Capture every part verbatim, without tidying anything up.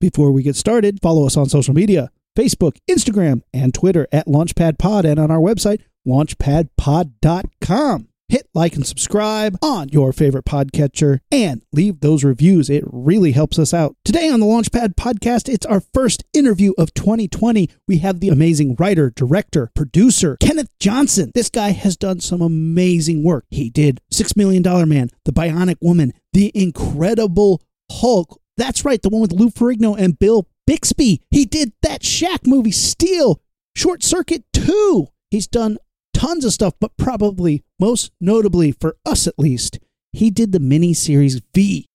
Before we get started, follow us on social media, Facebook, Instagram, and Twitter at LaunchpadPod, and on our website, launchpad pod dot com. Hit like and subscribe on your favorite podcatcher and leave those reviews. It really helps us out. Today on the Launchpad Podcast, it's our first interview of twenty twenty. We have the amazing writer, director, producer, Kenneth Johnson. This guy has done some amazing work. He did six million dollars Man, The Bionic Woman, The Incredible Hulk. That's right, the one with Lou Ferrigno and Bill Bixby. He did that Shaq movie, Steel, Short Circuit two. He's done tons of stuff, but probably most notably for us at least, he did the miniseries V.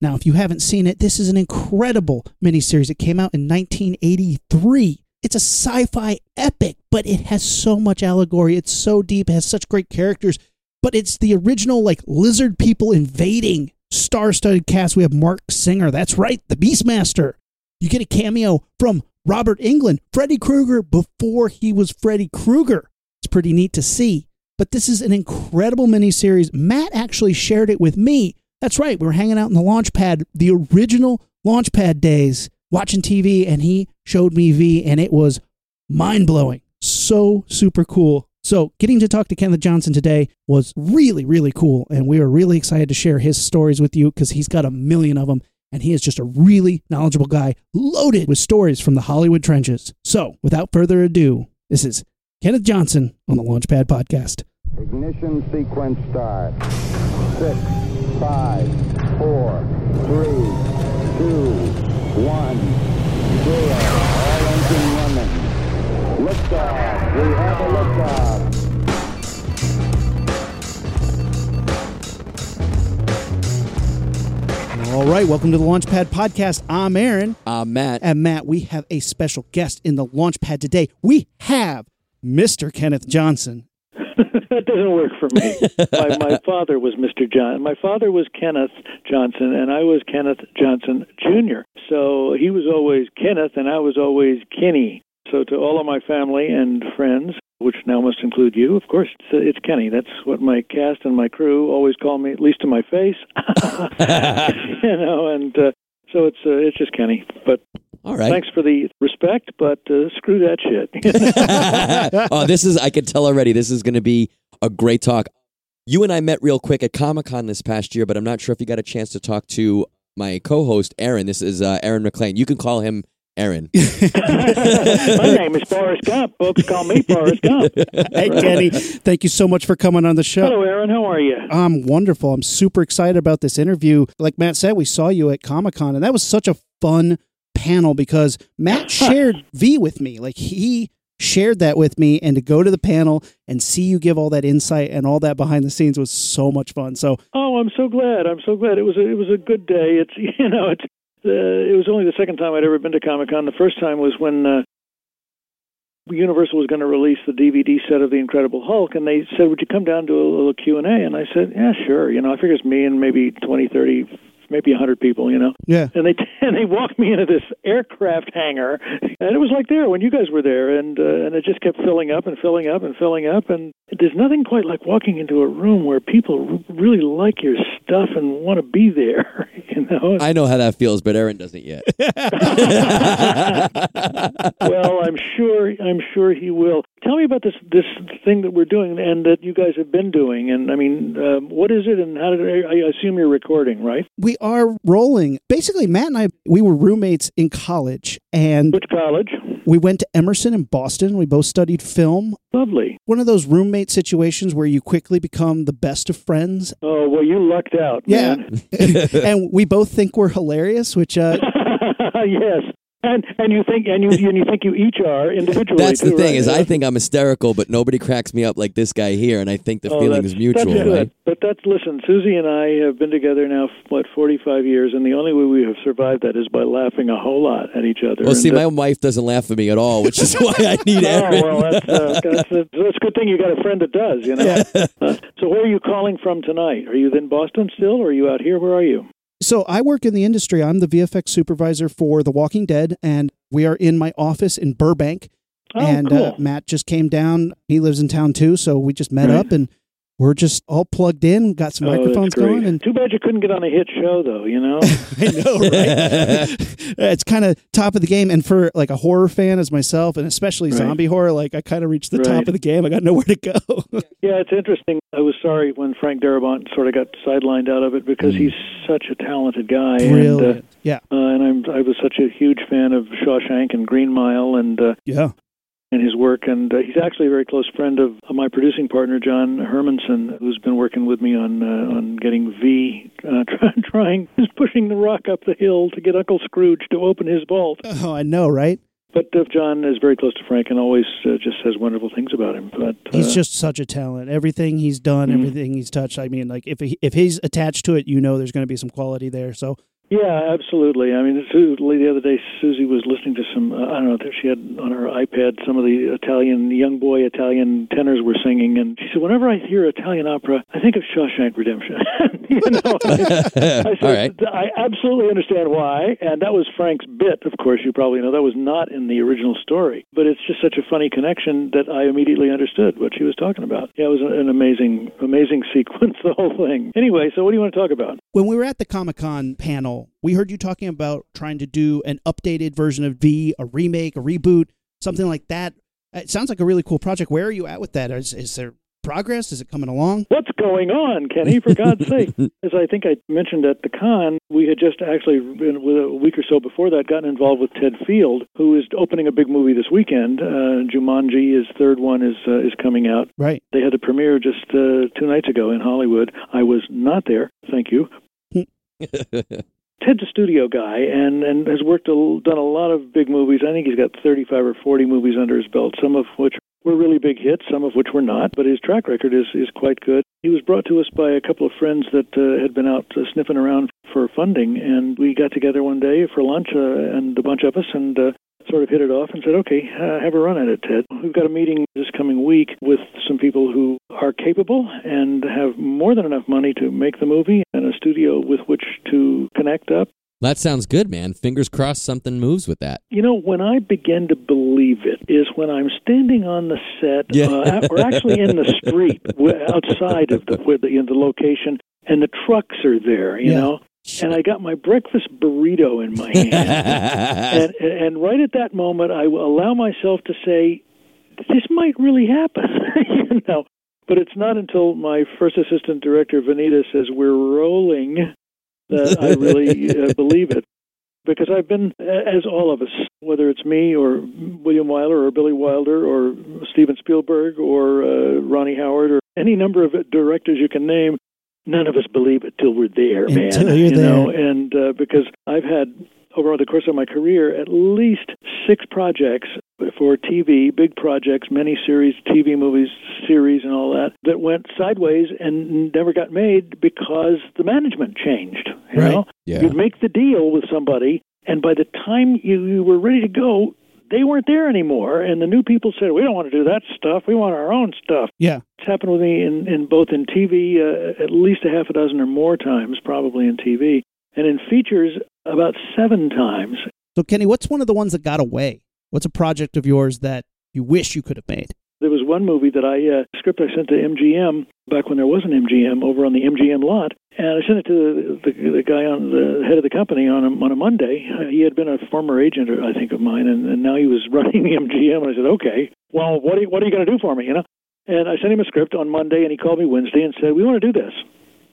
Now, if you haven't seen it, this is an incredible miniseries. It came out in nineteen eighty-three. It's a sci-fi epic, but it has so much allegory. It's so deep. It has such great characters. But it's the original, like, lizard people invading star-studded cast. We have Mark Singer. That's right, the Beastmaster. You get a cameo from Robert Englund, Freddy Krueger before he was Freddy Krueger. It's pretty neat to see, but this is an incredible miniseries. Matt actually shared it with me. That's right. We were hanging out in the Launchpad, the original Launchpad days, watching T V, and he showed me V, and it was mind-blowing. So super cool. So getting to talk to Kenneth Johnson today was really, really cool, and we are really excited to share his stories with you because he's got a million of them, and he is just a really knowledgeable guy loaded with stories from the Hollywood trenches. So without further ado, this is Kenneth Johnson on the Launchpad Podcast. Ignition sequence start. Six, five, four, three, two, one, zero. All engine running. Liftoff. We have a liftoff. All right, welcome to the Launchpad Podcast. I'm Aaron. I'm Matt. And Matt, we have a special guest in the Launchpad today. We have Mister Kenneth Johnson. That doesn't work for me. My, my father was Mister Johnson. My father was Kenneth Johnson, and I was Kenneth Johnson Junior So he was always Kenneth, and I was always Kenny. So to all of my family and friends, which now must include you, of course, it's, it's Kenny. That's what my cast and my crew always call me, at least to my face. You know, and uh, so it's uh, it's just Kenny. But all right. Thanks for the respect, but uh, screw that shit. Oh, this is, I can tell already, this is going to be a great talk. You and I met real quick at Comic-Con this past year, but I'm not sure if you got a chance to talk to my co-host, Aaron. This is uh, Aaron McLean. You can call him Aaron. My name is Forrest Gump. Folks call me Forrest Gump. Hey, Kenny. Thank you so much for coming on the show. Hello, Aaron. How are you? I'm wonderful. I'm super excited about this interview. Like Matt said, we saw you at Comic-Con, and that was such a fun panel because Matt shared V with me. Like, he shared that with me, and to go to the panel and see you give all that insight and all that behind the scenes was so much fun. So, oh, I'm so glad. I'm so glad. It was a, it was a good day. It's, you know, it's uh, it was only the second time I'd ever been to Comic-Con. The first time was when uh, Universal was going to release the D V D set of The Incredible Hulk, and they said, would you come down to a little Q and A? And I said, yeah, sure. You know, I figure it's me and maybe twenty, thirty maybe one hundred people, you know? Yeah. And they and they walked me into this aircraft hangar, and it was like there when you guys were there, and uh, and it just kept filling up and filling up and filling up, and there's nothing quite like walking into a room where people r- really like your stuff and want to be there, you know? I know how that feels, but Aaron doesn't yet. Well, I'm sure I'm sure he will. Tell me about this this thing that we're doing and that you guys have been doing, and I mean, uh, what is it, and how did it, I assume you're recording, right? We are rolling. Basically, Matt and I, we were roommates in college. And which college? We went to Emerson in Boston. We both studied film. Lovely. One of those roommate situations where you quickly become the best of friends. Oh, well, you lucked out, yeah. Man. And we both think we're hilarious, which... Uh, yes. And and you think and you and you think you each are individually. That's the too, thing right? is, I think I'm hysterical, but nobody cracks me up like this guy here, and I think the oh, feeling is mutual. That's right? But that's listen, Susie and I have been together now what forty-five years, and the only way we have survived that is by laughing a whole lot at each other. Well, and see, that, my wife doesn't laugh at me at all, which is why I need Aaron. Oh well, that's uh, that's, a, that's a good thing you got a friend that does, you know. Yeah. Uh, so where are you calling from tonight? Are you in Boston still, or are you out here? Where are you? So I work in the industry. I'm the V F X supervisor for The Walking Dead, and we are in my office in Burbank. Oh, and cool. uh, Matt just came down. He lives in town, too, so we just met right. up, and We're just all plugged in, got some oh, microphones going. And too bad you couldn't get on a hit show, though, you know? I know, right? It's kind of top of the game. And for like a horror fan as myself, and especially right. zombie horror, like I kind of reached the right. top of the game. I got nowhere to go. Yeah, it's interesting. I was sorry when Frank Darabont sort of got sidelined out of it because mm. he's such a talented guy. Really? And, uh, yeah. Uh, and I'm, I was such a huge fan of Shawshank and Green Mile and uh, yeah. and his work, and uh, he's actually a very close friend of my producing partner, John Hermanson, who's been working with me on uh, on getting V, uh, trying, is pushing the rock up the hill to get Uncle Scrooge to open his vault. Oh, I know, right? But uh, John is very close to Frank and always uh, just says wonderful things about him. But uh, he's just such a talent. Everything he's done, mm-hmm. everything he's touched, I mean, like if he, if he's attached to it, you know there's going to be some quality there, so... Yeah, absolutely. I mean, the other day, Susie was listening to some, uh, I don't know, she had on her iPad some of the Italian, young boy Italian tenors were singing, and she said, whenever I hear Italian opera, I think of Shawshank Redemption. You know, I, said, All right. I absolutely understand why, and that was Frank's bit, of course, you probably know. That was not in the original story, but it's just such a funny connection that I immediately understood what she was talking about. Yeah, it was an amazing, amazing sequence, the whole thing. Anyway, so what do you want to talk about? When we were at the Comic-Con panel, we heard you talking about trying to do an updated version of V, a remake, a reboot, something like that. It sounds like a really cool project. Where are you at with that? Is, is there progress? Is it coming along? What's going on, Kenny, for God's sake? As I think I mentioned at the con, we had just actually, a week or so before that, gotten involved with Ted Field, who is opening a big movie this weekend. Uh, Jumanji, his third one, is uh, is coming out. Right. They had a premiere just uh, two nights ago in Hollywood. I was not there. Thank you. Ted's a studio guy and, and has worked a, done a lot of big movies. I think he's got thirty-five or forty movies under his belt, some of which were really big hits, some of which were not, but his track record is, is quite good. He was brought to us by a couple of friends that uh, had been out uh, sniffing around for funding, and we got together one day for lunch, uh, and a bunch of us, and uh, sort of hit it off and said, okay, uh, have a run at it, Ted. We've got a meeting this coming week with some people who are capable and have more than enough money to make the movie and a studio with which to connect up. That sounds good, man. Fingers crossed something moves with that. You know, when I begin to believe it is when I'm standing on the set, yeah. uh, or actually in the street outside of the, where the, in the location, and the trucks are there, you yeah. know? And I got my breakfast burrito in my hand. and, and right at that moment, I will allow myself to say, this might really happen. You know? But it's not until my first assistant director, Vanita, says, we're rolling, that I really uh, believe it. Because I've been, as all of us, whether it's me or William Wyler or Billy Wilder or Steven Spielberg or uh, Ronnie Howard or any number of directors you can name, none of us believe it till we're there, man. Until you're you know, there. And uh, because I've had, over the course of my career, at least six projects for T V, big projects, miniseries, T V movies, series, and all that, that went sideways and never got made because the management changed. You right. know? Yeah. You'd make the deal with somebody, and by the time you, you were ready to go, they weren't there anymore, and the new people said, we don't want to do that stuff. We want our own stuff. Yeah. It's happened with me in, in both in T V, uh, at least a half a dozen or more times, probably in T V, and in features about seven times. So, Kenny, what's one of the ones that got away? What's a project of yours that you wish you could have made? There was one movie that I, uh, script I sent to M G M back when there was an M G M over on the M G M lot. And I sent it to the, the, the guy on the head of the company on a, on a Monday. Uh, he had been a former agent, I think, of mine, and, and now he was running the M G M. And I said, okay, well, what are you, what are you going to do for me, you know? And I sent him a script on Monday, and he called me Wednesday and said, we want to do this.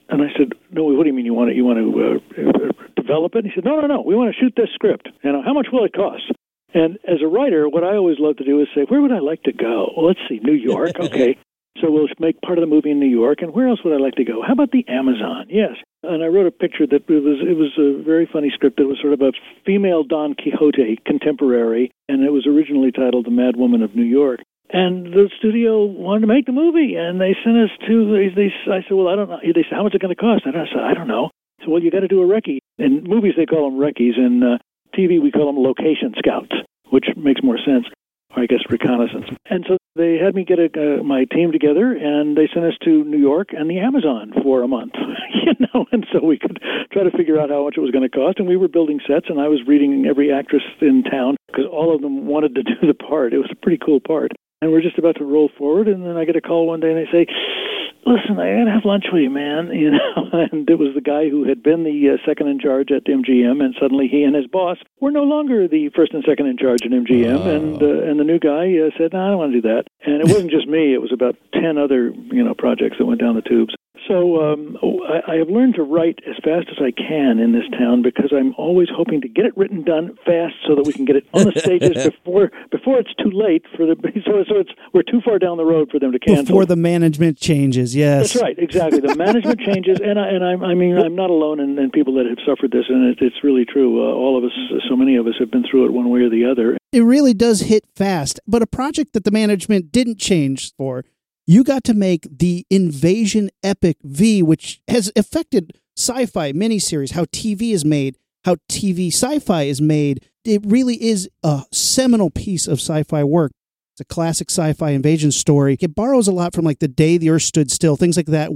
And I said, no, what do you mean you want to, you want to uh, develop it? And he said, no, no, no, we want to shoot this script. And how much will it cost? And as a writer, what I always love to do is say, where would I like to go? Well, let's see, New York, okay. So we'll make part of the movie in New York, and where else would I like to go? How about the Amazon? Yes. And I wrote a picture that it was it was a very funny script that was sort of a female Don Quixote contemporary, and it was originally titled The Mad Woman of New York. And the studio wanted to make the movie, and they sent us to, they, they, I said, well, I don't know. They said, how much is it going to cost? And I said, I don't know. So, well, you got to do a recce. In movies, they call them recces. In uh, T V, we call them location scouts, which makes more sense. Or I guess reconnaissance. And so they had me get a, uh, my team together, and they sent us to New York and the Amazon for a month, you know, and so we could try to figure out how much it was going to cost. And we were building sets, and I was reading every actress in town because all of them wanted to do the part. It was a pretty cool part. And we're just about to roll forward, and then I get a call one day, and they say, listen, I gotta have lunch with you, man, you know, and it was the guy who had been the uh, second in charge at M G M, and suddenly he and his boss were no longer the first and second in charge at M G M, oh. and uh, and the new guy uh, said, no, I don't want to do that, and it wasn't just me, it was about ten other, you know, projects that went down the tubes. So um, I, I have learned to write as fast as I can in this town because I'm always hoping to get it written done fast so that we can get it on the stages before before it's too late for the so so it's we're too far down the road for them to cancel before the management changes. Yes, that's right, exactly. The management changes, and I and I, I mean I'm not alone in, in people that have suffered this, and it, it's really true. Uh, all of us, so many of us, have been through it one way or the other. It really does hit fast, but a project that the management didn't change for. You got to make the Invasion epic V, which has affected sci-fi miniseries, how T V is made, how T V sci-fi is made. It really is a seminal piece of sci-fi work. It's a classic sci-fi invasion story. It borrows a lot from like The Day the Earth Stood Still, things like that.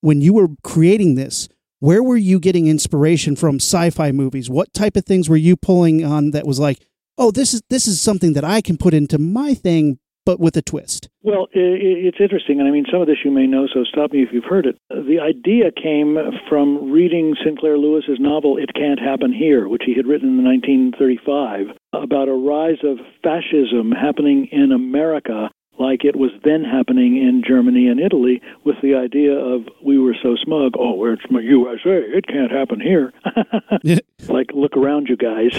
When you were creating this, where were you getting inspiration from sci-fi movies? What type of things were you pulling on that was like, oh, this is this is something that I can put into my thing, but with a twist? Well, it's interesting, and I mean, some of this you may know, so stop me if you've heard it. The idea came from reading Sinclair Lewis's novel, It Can't Happen Here, which he had written in nineteen thirty-five, about a rise of fascism happening in America like it was then happening in Germany and Italy, with the idea of, we were so smug, oh, it's my U S A, it can't happen here. Like, look around, you guys.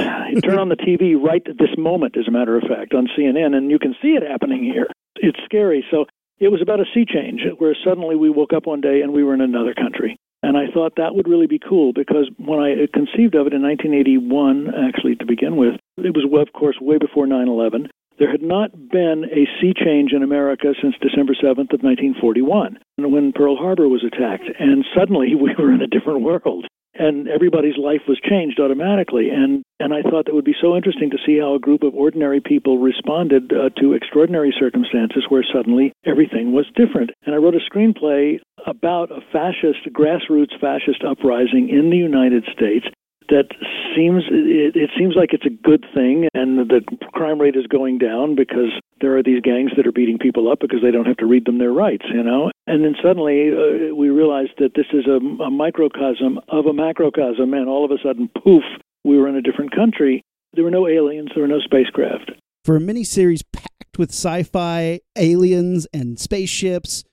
Turn on the T V right this moment, as a matter of fact, on C N N, and you can see it happening here. It's scary. So it was about a sea change, where suddenly we woke up one day and we were in another country. And I thought that would really be cool, because when I conceived of it in nineteen eighty-one, actually, to begin with, it was, of course, way before nine eleven. There had not been a sea change in America since December seventh of nineteen forty-one, when Pearl Harbor was attacked, and suddenly we were in a different world, and everybody's life was changed automatically, and, and I thought that would be so interesting to see how a group of ordinary people responded uh, to extraordinary circumstances where suddenly everything was different. And I wrote a screenplay about a fascist, grassroots fascist uprising in the United States. That seems it, it seems like it's a good thing, and the crime rate is going down because there are these gangs that are beating people up because they don't have to read them their rights, you know. And then suddenly uh, we realized that this is a, a microcosm of a macrocosm, and all of a sudden, poof, we were in a different country. There were no aliens, there were no spacecraft. For a miniseries packed with sci-fi, aliens, and spaceships,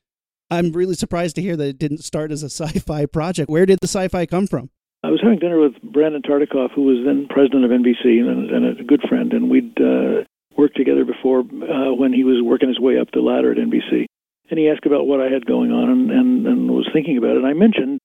I'm really surprised to hear that it didn't start as a sci-fi project. Where did the sci-fi come from? I was having dinner with Brandon Tartikoff, who was then president of N B C and, and a good friend, and we'd uh, worked together before uh, when he was working his way up the ladder at N B C. And he asked about what I had going on and, and, and was thinking about it. And I mentioned,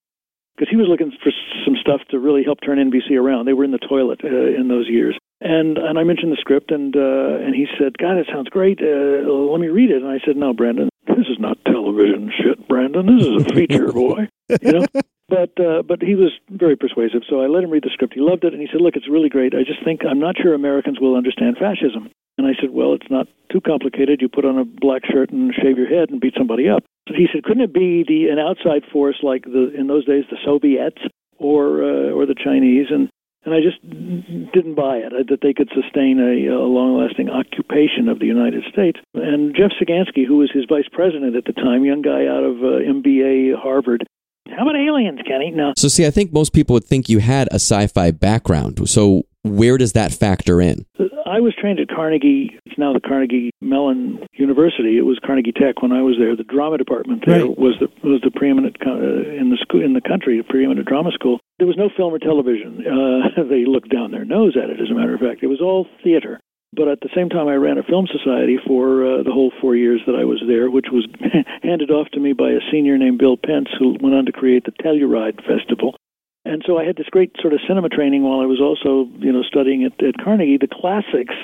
because he was looking for some stuff to really help turn N B C around. They were in the toilet uh, in those years. And and I mentioned the script, and uh, and he said, God, it sounds great. Uh, let me read it. And I said, no, Brandon, this is not television shit, Brandon. This is a feature, boy. You know? But uh, but he was very persuasive, so I let him read the script. He loved it, and he said, look, it's really great. I just think I'm not sure Americans will understand fascism. And I said, well, it's not too complicated. You put on a black shirt and shave your head and beat somebody up. So he said, couldn't it be the an outside force like the in those days the Soviets or uh, or the Chinese? And, and I just didn't buy it, that they could sustain a, a long-lasting occupation of the United States. And Jeff Sagansky, who was his vice president at the time, young guy out of uh, M B A Harvard, how about aliens, Kenny? No. So, see, I think most people would think you had a sci-fi background. So where does that factor in? I was trained at Carnegie. It's now the Carnegie Mellon University. It was Carnegie Tech when I was there. The drama department there right. was the was the preeminent uh, in the school in the country, the preeminent drama school. There was no film or television. Uh, they looked down their nose at it, as a matter of fact. It was all theater. But at the same time, I ran a film society for uh, the whole four years that I was there, which was handed off to me by a senior named Bill Pence, who went on to create the Telluride Festival. And so I had this great sort of cinema training while I was also, you know, studying at, at Carnegie, the classics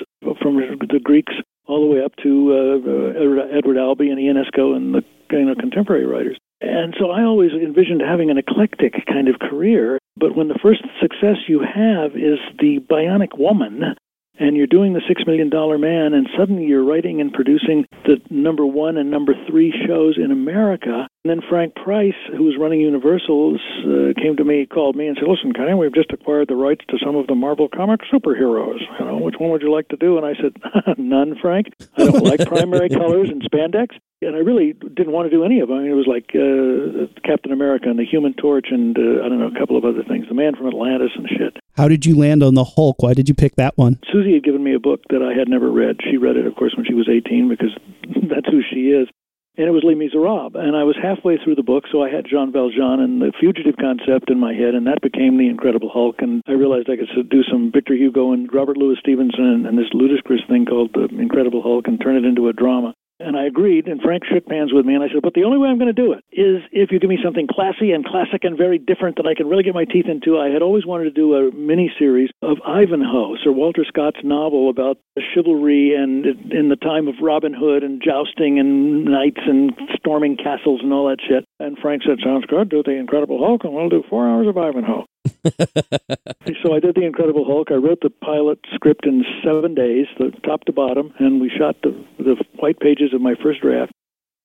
from the Greeks all the way up to uh, Edward Albee and Ionesco and the you know, contemporary writers. And so I always envisioned having an eclectic kind of career. But when the first success you have is the Bionic Woman, and you're doing the six million dollars Man, and suddenly you're writing and producing the number one and number three shows in America. And then Frank Price, who was running Universal, uh, came to me, called me, and said, listen, Kenny, we've just acquired the rights to some of the Marvel comic superheroes. You know, which one would you like to do? And I said, none, Frank. I don't like primary colors and spandex. And I really didn't want to do any of them. I mean, it was like uh, Captain America and the Human Torch and, uh, I don't know, a couple of other things, The Man from Atlantis and shit. How did you land on the Hulk? Why did you pick that one? Susie had given me a book that I had never read. She read it, of course, when she was eighteen, because that's who she is. And it was Les Miserables. And I was halfway through the book, so I had Jean Valjean and the fugitive concept in my head, and that became the Incredible Hulk. And I realized I could do some Victor Hugo and Robert Louis Stevenson and this ludicrous thing called the Incredible Hulk and turn it into a drama. And I agreed, and Frank shook hands with me, and I said, but the only way I'm going to do it is if you give me something classy and classic and very different that I can really get my teeth into. I had always wanted to do a mini-series of Ivanhoe, Sir Walter Scott's novel about chivalry and in the time of Robin Hood and jousting and knights and storming castles and all that shit. And Frank said, sounds good, do the Incredible Hulk, and we'll do four hours of Ivanhoe. So I did The Incredible Hulk. I wrote the pilot script in seven days, the top to bottom, and we shot the, the white pages of my first draft.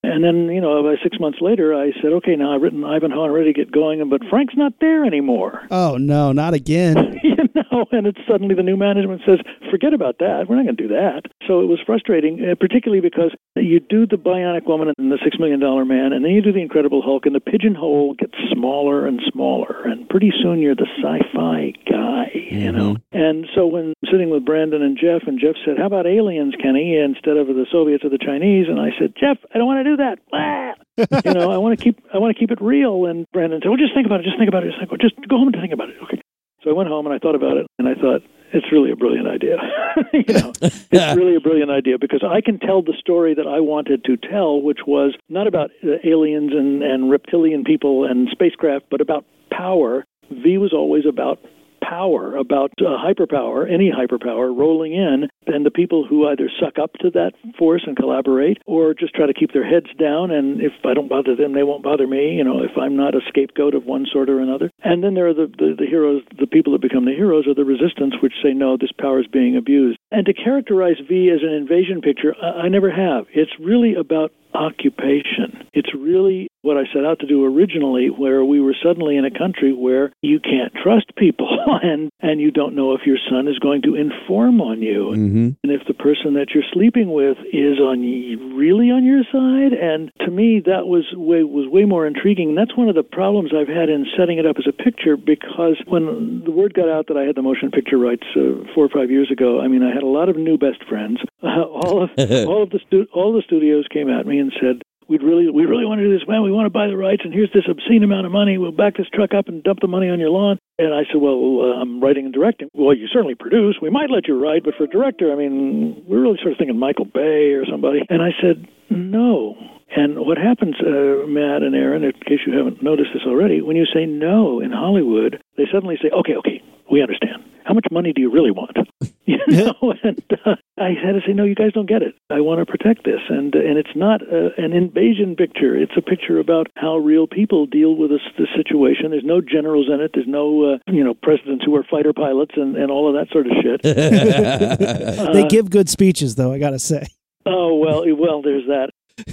And then, you know, about six months later, I said, okay, now I've written Ivanhoe, I'm ready to get going, but Frank's not there anymore. Oh, no, not again. You know, and it's suddenly the new management says, forget about that. We're not going to do that. So it was frustrating, particularly because you do the Bionic Woman and the Six Million Dollar Man, and then you do the Incredible Hulk, and the pigeonhole gets smaller and smaller, and pretty soon you're the sci-fi guy, mm-hmm. you know. And so when sitting with Brandon and Jeff, and Jeff said, how about aliens, Kenny, instead of the Soviets or the Chinese? And I said, Jeff, I don't want to do that. Ah! you know, I want to keep I want to keep it real. And Brandon said, well, just think about it. Just think about it. Just, think, well, just go home and think about it. Okay. So I went home and I thought about it, and I thought, it's really a brilliant idea. you know, it's really a brilliant idea because I can tell the story that I wanted to tell, which was not about aliens and, and reptilian people and spacecraft, but about power. V was always about power, about uh, hyperpower, any hyperpower rolling in, and the people who either suck up to that force and collaborate or just try to keep their heads down, and if I don't bother them, they won't bother me, you know, if I'm not a scapegoat of one sort or another. And then there are the, the, the heroes, the people that become the heroes are the resistance, which say, no, this power is being abused. And to characterize V as an invasion picture, I, I never have. It's really about occupation. It's really what I set out to do originally, where we were suddenly in a country where you can't trust people and, and you don't know if your son is going to inform on you. Mm-hmm. And if the person that you're sleeping with is on really on your side. And to me, that was way, was way more intriguing. And that's one of the problems I've had in setting it up as a picture, because when the word got out that I had the motion picture rights uh, four or five years ago, I mean, I had a lot of new best friends. Uh, all of all of the stu- all the studios came at me and said, We'd really, we really want to do this, man. We want to buy the rights, and here's this obscene amount of money. We'll back this truck up and dump the money on your lawn. And I said, well, uh, I'm writing and directing. Well, you certainly produce. We might let you write, but for director, I mean, we're really sort of thinking Michael Bay or somebody. And I said, no. And what happens, uh, Matt and Aaron, in case you haven't noticed this already, when you say no in Hollywood, they suddenly say, okay, okay, we understand. How much money do you really want? You know, and uh, I had to say, no, you guys don't get it. I want to protect this. And uh, and it's not uh, an invasion picture. It's a picture about how real people deal with this, this situation. There's no generals in it. There's no, uh, you know, presidents who are fighter pilots and, and all of that sort of shit. uh, they give good speeches, though, I got to say. Oh, well, well, there's that.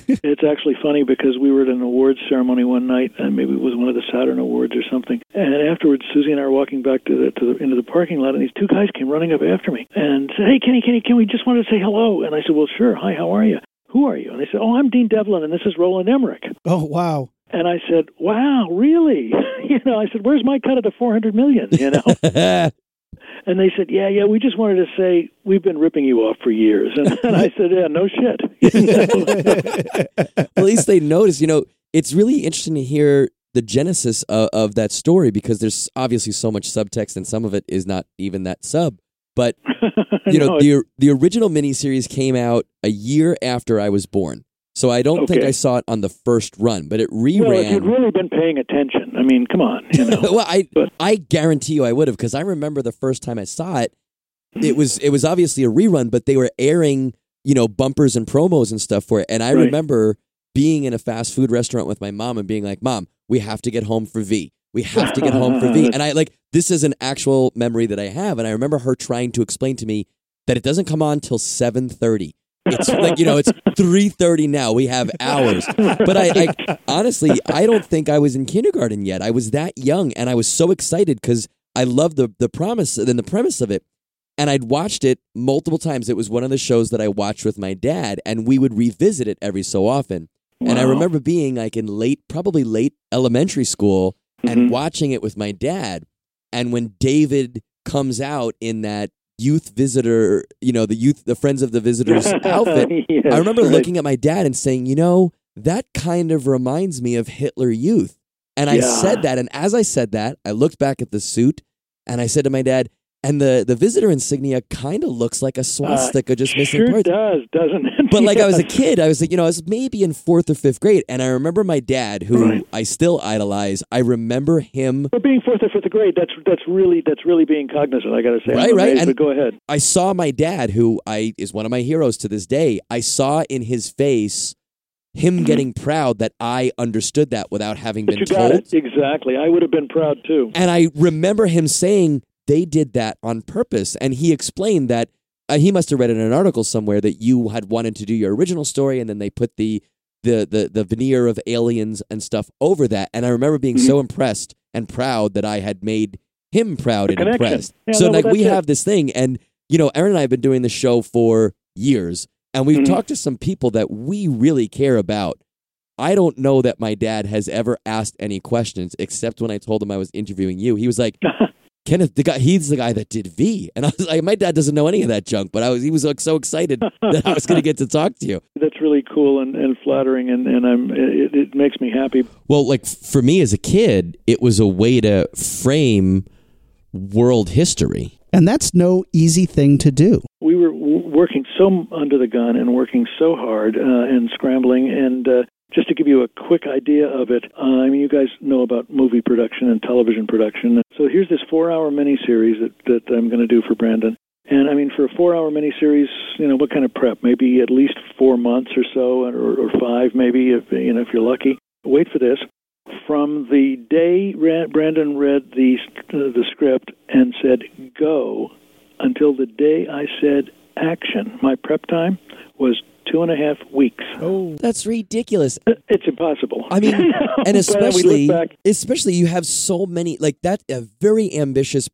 It's actually funny because we were at an awards ceremony one night, and maybe it was one of the Saturn Awards or something. And afterwards, Susie and I were walking back to the, to the into the parking lot, and these two guys came running up after me and said, "Hey, Kenny, Kenny, can we just wanted to say hello?" And I said, "Well, sure. Hi, how are you? Who are you?" And they said, "Oh, I'm Dean Devlin, and this is Roland Emmerich." Oh, wow. And I said, "Wow, really?" you know, I said, "Where's my cut of the four hundred million?" You know. And they said, yeah, yeah, we just wanted to say we've been ripping you off for years. And, and I said, yeah, no shit. You know? At least they noticed. You know, it's really interesting to hear the genesis of, of that story, because there's obviously so much subtext and some of it is not even that sub. But, you know, no, the the original miniseries came out a year after I was born. So I don't okay. think I saw it on the first run, but it reran. Well, if you'd really been paying attention, I mean, come on. You know. well, I but. I guarantee you I would have, because I remember the first time I saw it, it was it was obviously a rerun, but they were airing, you know, bumpers and promos and stuff for it. And I right. remember being in a fast food restaurant with my mom and being like, "Mom, we have to get home for V. We have to get home for V." And I like this is an actual memory that I have, and I remember her trying to explain to me that it doesn't come on till seven thirty. It's like, you know, it's three thirty now. We have hours. But I, I honestly, I don't think I was in kindergarten yet. I was that young, and I was so excited because I loved the, the promise and the premise of it. And I'd watched it multiple times. It was one of the shows that I watched with my dad, and we would revisit it every so often. Wow. And I remember being like in late, probably late elementary school, mm-hmm. and watching it with my dad. And when David comes out in that youth visitor, you know, the youth, the Friends of the Visitors outfit, yes, I remember right. looking at my dad and saying, you know, that kind of reminds me of Hitler Youth. And I yeah. said that. And as I said that, I looked back at the suit and I said to my dad, and the, the visitor insignia kind of looks like a swastika, uh, just missing sure parts. It does, doesn't it? But like yes. I was a kid, I was like, you know, I was maybe in fourth or fifth grade. And I remember my dad, who right. I still idolize, I remember him. But being fourth or fifth grade, that's that's really that's really being cognizant, I got to say. Right, right. Amazed, and but go ahead. I saw my dad, who I is one of my heroes to this day. I saw in his face him mm-hmm. getting proud that I understood that without having but been you got told. It. Exactly. I would have been proud, too. And I remember him saying, they did that on purpose. And he explained that uh, he must have read in an article somewhere that you had wanted to do your original story, and then they put the the the, the veneer of aliens and stuff over that. And I remember being mm-hmm. so impressed and proud that I had made him proud the and connection. Impressed. Yeah, so no, like well, we it. Have this thing, and you know, Aaron and I have been doing the show for years, and we've mm-hmm. talked to some people that we really care about. I don't know that my dad has ever asked any questions, except when I told him I was interviewing you. He was like. Kenneth, the guy, he's the guy that did V. And I was like, my dad doesn't know any of that junk, but I was, he was like so excited that I was going to get to talk to you. That's really cool and, and flattering, and, and I'm it, it makes me happy. Well, like for me as a kid, it was a way to frame world history. And that's no easy thing to do. We were working so under the gun and working so hard uh, and scrambling and... Uh, Just to give you a quick idea of it, uh, I mean, you guys know about movie production and television production. So here's this four-hour miniseries that, that I'm going to do for Brandon. And, I mean, for a four-hour miniseries, you know, what kind of prep? Maybe at least four months or so, or, or five maybe, if you know, if you're lucky. Wait for this. From the day Brandon read the uh, the script and said, go, until the day I said action, my prep time was Two and a half weeks. Oh, that's ridiculous. It's impossible. I mean, and especially, especially you have so many like that. A very ambitious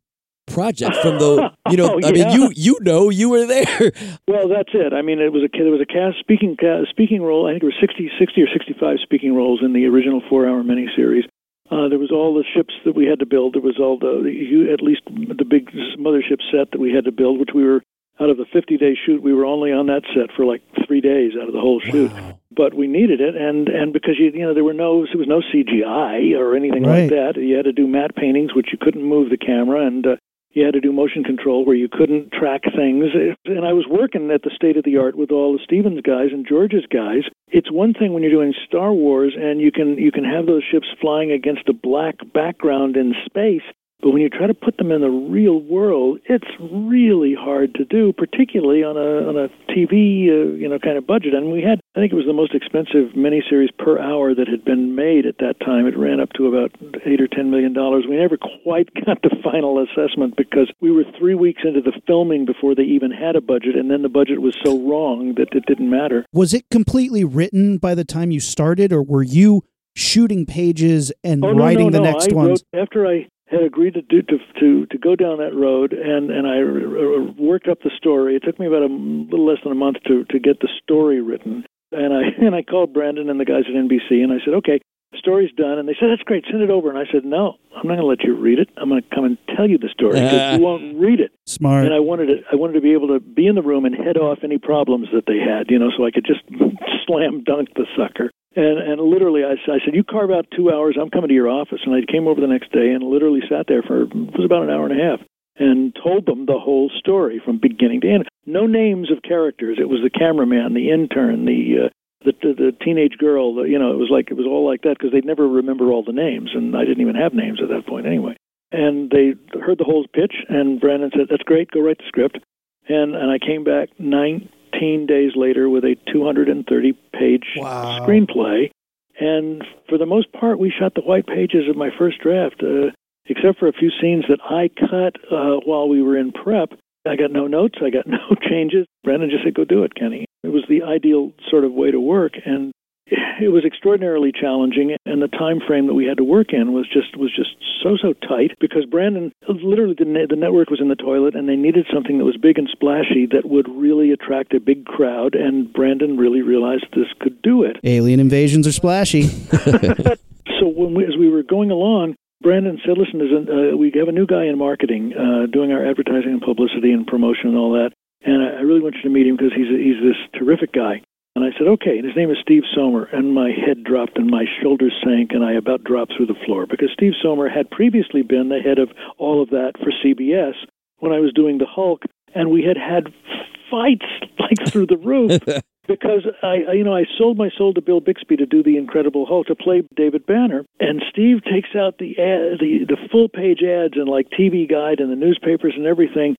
project from the, you know, oh, yeah. I mean, you you know, you were there. Well, that's it. I mean, it was a it was a cast speaking cast, speaking role. I think there were sixty, sixty or sixty-five speaking roles in the original four-hour miniseries. Uh, there was all the ships that we had to build. There was all the you, at least the big mothership set that we had to build, which we were. Out of the fifty-day shoot, we were only on that set for like three days out of the whole shoot. Wow. But we needed it, and, and because you, you know there were no there was no C G I or anything right. like that. You had to do matte paintings, which you couldn't move the camera, and uh, you had to do motion control where you couldn't track things. And I was working at the state of the art with all the Stevens guys and George's guys. It's one thing when you're doing Star Wars, and you can you can have those ships flying against a black background in space. But when you try to put them in the real world, it's really hard to do, particularly on a on a T V uh, you know kind of budget. And we had, I think it was the most expensive miniseries per hour that had been made at that time. It ran up to about eight or ten million dollars. We never quite got the final assessment because we were three weeks into the filming before they even had a budget, and then the budget was so wrong that it didn't matter. Was it completely written by the time you started, or were you shooting pages and oh, no, writing no, no, the next I ones? Wrote, after I. had agreed to do to to, to go down that road, and, and I r- r- worked up the story. It took me about a little less than a month to, to get the story written. And I and I called Brandon and the guys at N B C, and I said, okay, the story's done. And they said, that's great, send it over. And I said, no, I'm not going to let you read it. I'm going to come and tell you the story because you won't read it. Smart. And I wanted, to, I wanted to be able to be in the room and head off any problems that they had, you know, so I could just slam dunk the sucker. And and literally, I, I said, you carve out two hours, I'm coming to your office. And I came over the next day and literally sat there for, it was about an hour and a half, and told them the whole story from beginning to end. No names of characters. It was the cameraman, the intern, the uh, the, the the teenage girl. The, you know, it was like, it was all like that because they'd never remember all the names. And I didn't even have names at that point anyway. And they heard the whole pitch, and Brandon said, that's great, go write the script. And, and I came back nine days later with a two hundred thirty page wow. screenplay. And for the most part, we shot the white pages of my first draft, uh, except for a few scenes that I cut uh, while we were in prep. I got no notes. I got no changes. Brandon just said, go do it, Kenny. It was the ideal sort of way to work. And It was extraordinarily challenging, and the time frame that we had to work in was just was just so, so tight, because Brandon, literally the, ne- the network was in the toilet, and they needed something that was big and splashy that would really attract a big crowd, and Brandon really realized this could do it. Alien invasions are splashy. So when we, as we were going along, Brandon said, listen, there's a, uh, we have a new guy in marketing uh, doing our advertising and publicity and promotion and all that, and I, I really want you to meet him because he's a, he's this terrific guy. And I said, okay, and his name is Steve Somer, and my head dropped and my shoulders sank, and I about dropped through the floor, because Steve Somer had previously been the head of all of that for C B S when I was doing The Hulk, and we had had fights like through the roof, because I, I, you know, I sold my soul to Bill Bixby to do The Incredible Hulk, to play David Banner, and Steve takes out the ad, the, the full-page ads and like T V Guide and the newspapers and everything,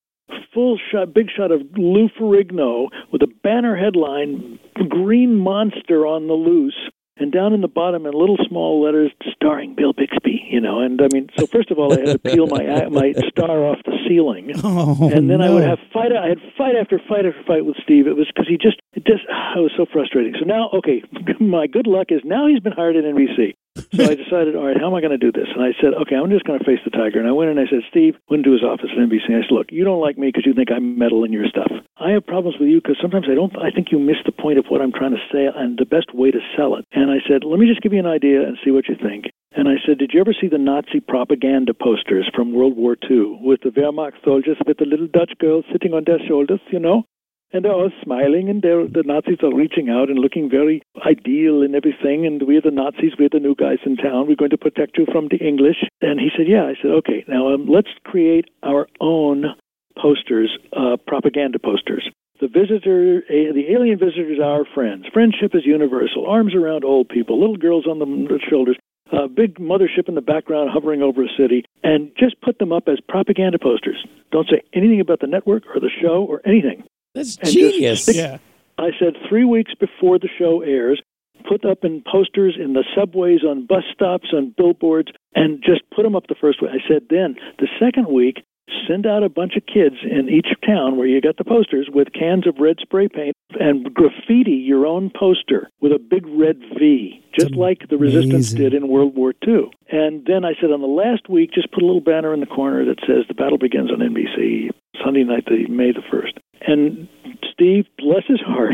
full shot, big shot of Lou Ferrigno with a banner headline, Green Monster on the Loose, and down in the bottom in little small letters, starring Bill Bixby, you know. And I mean, so first of all, I had to peel my my star off the ceiling, oh, and then no. I would have fight. I had fight after fight after fight with Steve. It was because he just, it just, oh, it was so frustrating. So now, okay, my good luck is now he's been hired at N B C. So I decided, all right, how am I going to do this? And I said, okay, I'm just going to face the tiger. And I went and I said, Steve, went to his office at N B C. And I said, look, you don't like me because you think I meddle in your stuff. I have problems with you because sometimes I don't. I think you miss the point of what I'm trying to say and the best way to sell it. And I said, let me just give you an idea and see what you think. And I said, did you ever see the Nazi propaganda posters from World War Two with the Wehrmacht soldiers with the little Dutch girls sitting on their shoulders, you know? And they're all smiling, and they're, the Nazis are reaching out and looking very ideal and everything. And we're the Nazis. We're the new guys in town. We're going to protect you from the English. And he said, yeah. I said, okay, now um, let's create our own posters, uh, propaganda posters. The visitor, a, the alien visitors are our friends. Friendship is universal. Arms around old people, little girls on the shoulders, a uh, big mothership in the background hovering over a city, and just put them up as propaganda posters. Don't say anything about the network or the show or anything. That's genius. Just, yeah. I said three weeks before the show airs, put up in posters in the subways, on bus stops, on billboards, and just put them up the first week. I said then the second week, send out a bunch of kids in each town where you got the posters with cans of red spray paint and graffiti your own poster with a big red V, just Amazing. Like the Resistance did in World War Two. And then I said on the last week, just put a little banner in the corner that says The Battle Begins on N B C, Sunday night, May the first. And Steve, bless his heart,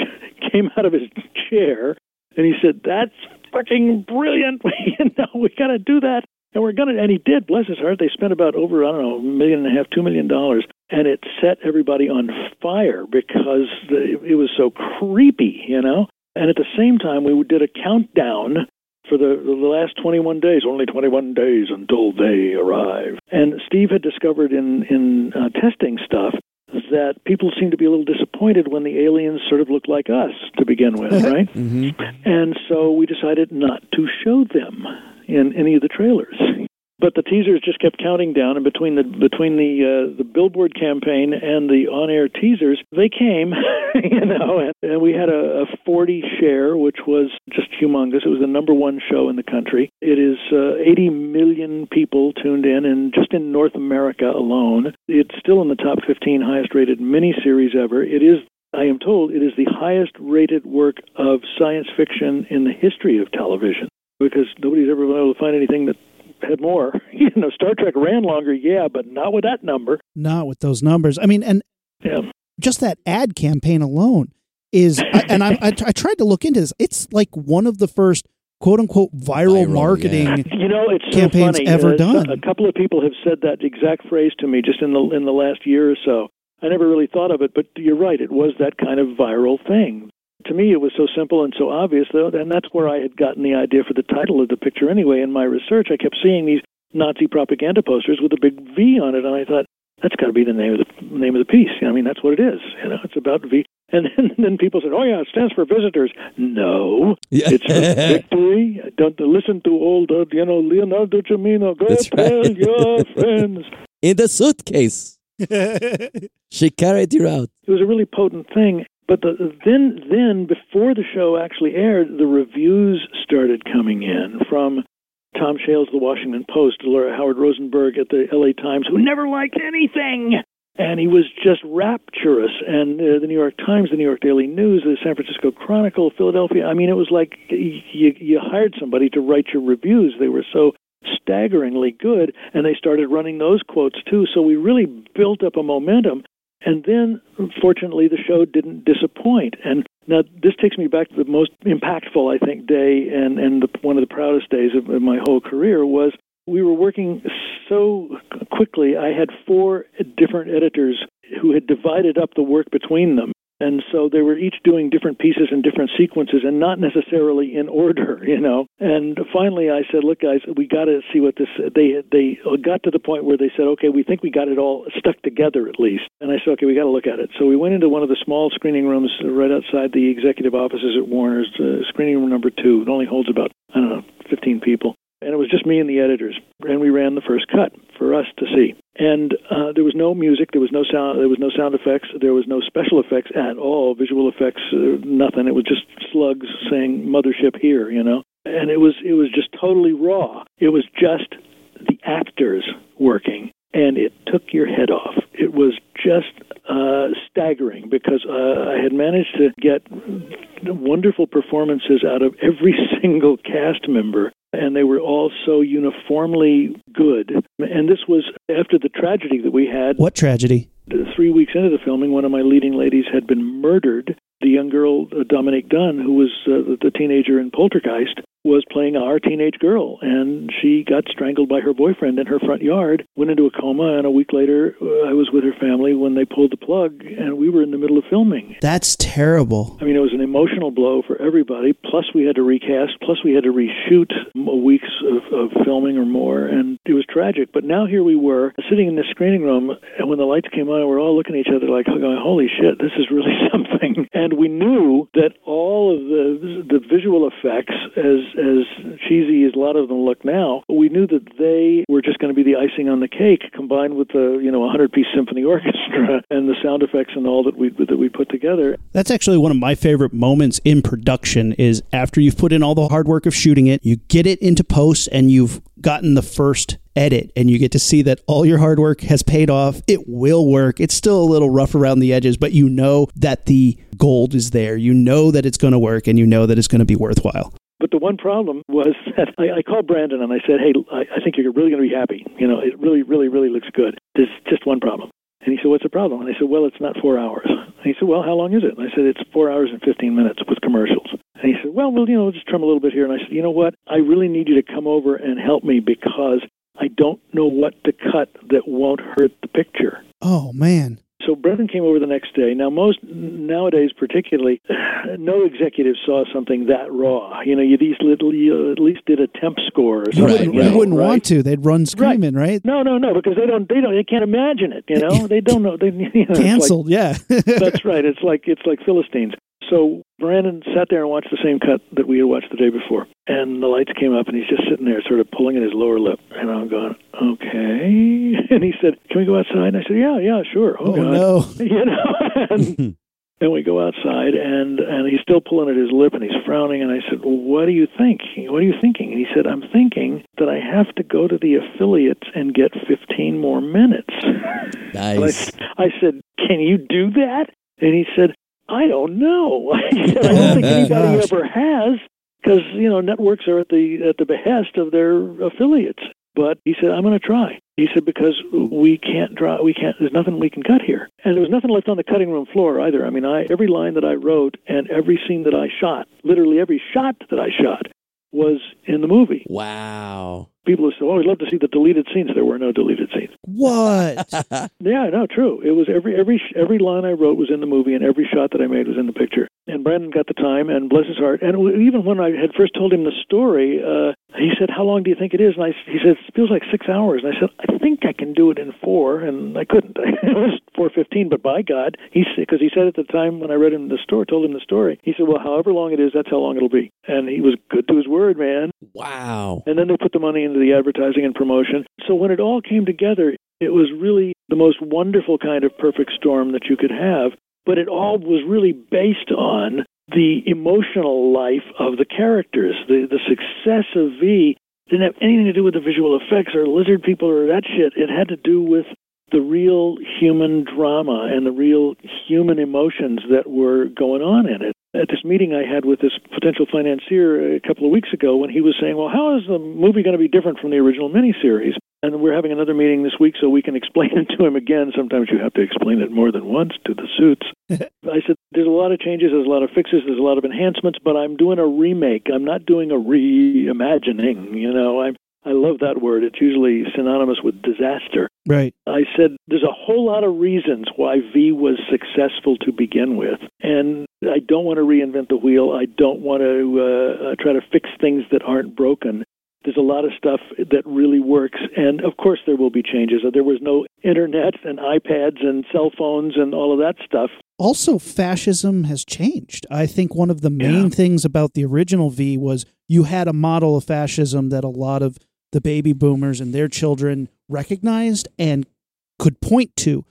came out of his chair and he said, that's fucking brilliant. You know, we got to do that. And we're gonna, and he did, bless his heart. They spent about over, I don't know, a million and a half, two million dollars, and it set everybody on fire because the, it was so creepy, you know. And at the same time, we did a countdown for the, the last twenty-one days, only twenty-one days until they arrive. And Steve had discovered in in uh, testing stuff that people seem to be a little disappointed when the aliens sort of look like us to begin with, right? Mm-hmm. And so we decided not to show them in any of the trailers. But the teasers just kept counting down, and between the between the uh, the billboard campaign and the on-air teasers, they came, you know, and, and we had a, a forty share, which was just humongous. It was the number one show in the country. It is uh, eighty million people tuned in, and just in North America alone, it's still in the top fifteen highest-rated miniseries ever. It is, I am told, it is the highest-rated work of science fiction in the history of television, because nobody's ever been able to find anything that had more. You know, Star Trek ran longer, yeah, but not with that number. Not with those numbers. I mean, and yeah. Just that ad campaign alone is, I, and I, I, I tried to look into this, it's like one of the first quote-unquote viral, viral marketing yeah. you know, it's so campaigns funny. ever uh, done. A couple of people have said that exact phrase to me just in the in the last year or so. I never really thought of it, but you're right, it was that kind of viral thing. To me, it was so simple and so obvious, though, and that's where I had gotten the idea for the title of the picture anyway. In my research, I kept seeing these Nazi propaganda posters with a big V on it, and I thought, that's got to be the name of the name of the piece. I mean, that's what it is. You know, it's about V. And then, and then people said, oh, yeah, it stands for visitors. No, yeah. It's for victory. Don't listen to old, uh, you know, Leonardo Giamino. Go that's tell right. your friends. In the suitcase. She carried it out. It was a really potent thing. But the, then, then before the show actually aired, the reviews started coming in from Tom Shales, The Washington Post, Laura Howard Rosenberg at the L A Times, who never liked anything. And he was just rapturous. And uh, the New York Times, the New York Daily News, the San Francisco Chronicle, Philadelphia. I mean, it was like you, you hired somebody to write your reviews. They were so staggeringly good. And they started running those quotes, too. So we really built up a momentum. And then, fortunately, the show didn't disappoint. And now this takes me back to the most impactful, I think, day and, and the, one of the proudest days of, of my whole career was we were working so quickly. I had four different editors who had divided up the work between them. And so they were each doing different pieces and different sequences and not necessarily in order, you know. And finally I said, look, guys, we got to see what this... They they got to the point where they said, okay, we think we got it all stuck together at least. And I said, okay, we got to look at it. So we went into one of the small screening rooms right outside the executive offices at Warner's, uh, screening room number two. It only holds about, I don't know, fifteen people. And it was just me and the editors. And we ran the first cut for us to see. And uh, there was no music, there was no sound, there was no sound effects, there was no special effects at all, visual effects, uh, nothing. It was just slugs saying "Mothership here," you know. And it was it was just totally raw. It was just the actors working, and it took your head off. It was just uh, staggering because uh, I had managed to get wonderful performances out of every single cast member. And they were all so uniformly good. And this was after the tragedy that we had. What tragedy? Three weeks into the filming, one of my leading ladies had been murdered. The young girl, Dominique Dunn, who was uh, the teenager in Poltergeist, was playing our teenage girl. And she got strangled by her boyfriend in her front yard, went into a coma, and a week later, uh, I was with her family when they pulled the plug, and we were in the middle of filming. That's terrible. I mean, it was an emotional blow for everybody, plus we had to recast, plus we had to reshoot weeks of, of filming or more, and it was tragic. But now here we were, sitting in this screening room, and when the lights came on, we're all looking at each other like, holy shit, this is really something. And we knew that all of the the visual effects, as as cheesy as a lot of them look now, we knew that they were just going to be the icing on the cake, combined with the you know one hundred piece symphony orchestra and the sound effects and all that we that we put together. That's actually one of my favorite moments in production is after you've put in all the hard work of shooting it, you get it into post and you've gotten the first edit and you get to see that all your hard work has paid off. It will work. It's still a little rough around the edges, but you know that the gold is there. You know that it's going to work and you know that it's going to be worthwhile. But the one problem was that I, I called Brandon and I said, hey, I, I think you're really going to be happy. You know, it really, really, really looks good. There's just one problem. And he said, what's the problem? And I said, well, it's not four hours. And he said, well, how long is it? And I said, it's four hours and fifteen minutes with commercials. And he said, well, well, you know, just trim a little bit here. And I said, you know what? I really need you to come over and help me because I don't know what to cut that won't hurt the picture. Oh, man. So Brendan came over the next day. Now, most nowadays, particularly, no executive saw something that raw. You know, you these little, you at least did a temp score or something. Right. You know, wouldn't right? want to. They'd run screaming, right. right? No, no, no, because they don't. They don't. They can't imagine it. You know, they don't know. They you know, canceled. Like, yeah, that's right. It's like it's like Philistines. So Brandon sat there and watched the same cut that we had watched the day before. And the lights came up, and he's just sitting there sort of pulling at his lower lip. And I'm going, okay. And he said, can we go outside? And I said, yeah, yeah, sure. Oh, oh no. You know? and, and we go outside, and, and he's still pulling at his lip, and he's frowning. And I said, well, what do you think? What are you thinking? And he said, I'm thinking that I have to go to the affiliates and get fifteen more minutes. Nice. I, I said, can you do that? And he said, I don't know. I don't think anybody ever has, because you know networks are at the at the behest of their affiliates. But he said, I'm going to try. He said, because we can't draw, we can't. There's nothing we can cut here, and there was nothing left on the cutting room floor either. I mean, I every line that I wrote and every scene that I shot, literally every shot that I shot, was in the movie. Wow. People who said, oh, we'd love to see the deleted scenes. There were no deleted scenes. What? Yeah, no, true. It was every every every line I wrote was in the movie, and every shot that I made was in the picture. And Brandon got the time, and bless his heart. And even when I had first told him the story, uh, he said, how long do you think it is? And I, he said, it feels like six hours. And I said, I think I can do it in four, and I couldn't. It was four fifteen, but by God, he because he said at the time when I read him the story, told him the story, he said, well, however long it is, that's how long it'll be. And he was good to his word, man. Wow. And then they put the money in the advertising and promotion. So when it all came together, it was really the most wonderful kind of perfect storm that you could have. But it all was really based on the emotional life of the characters. The the success of V didn't have anything to do with the visual effects or lizard people or that shit. It had to do with the real human drama and the real human emotions that were going on in it. At this meeting I had with this potential financier a couple of weeks ago, when he was saying, well, how is the movie going to be different from the original miniseries? And we're having another meeting this week so we can explain it to him again. Sometimes you have to explain it more than once to the suits. I said, there's a lot of changes, there's a lot of fixes, there's a lot of enhancements, but I'm doing a remake. I'm not doing a reimagining, you know. I'm I love that word. It's usually synonymous with disaster. Right. I said, there's a whole lot of reasons why V was successful to begin with. And I don't want to reinvent the wheel. I don't want to uh, try to fix things that aren't broken. There's a lot of stuff that really works. And, of course, there will be changes. There was no internet and iPads and cell phones and all of that stuff. Also, fascism has changed. I think one of the main yeah. things about the original V was you had a model of fascism that a lot of the baby boomers and their children recognized and could point to.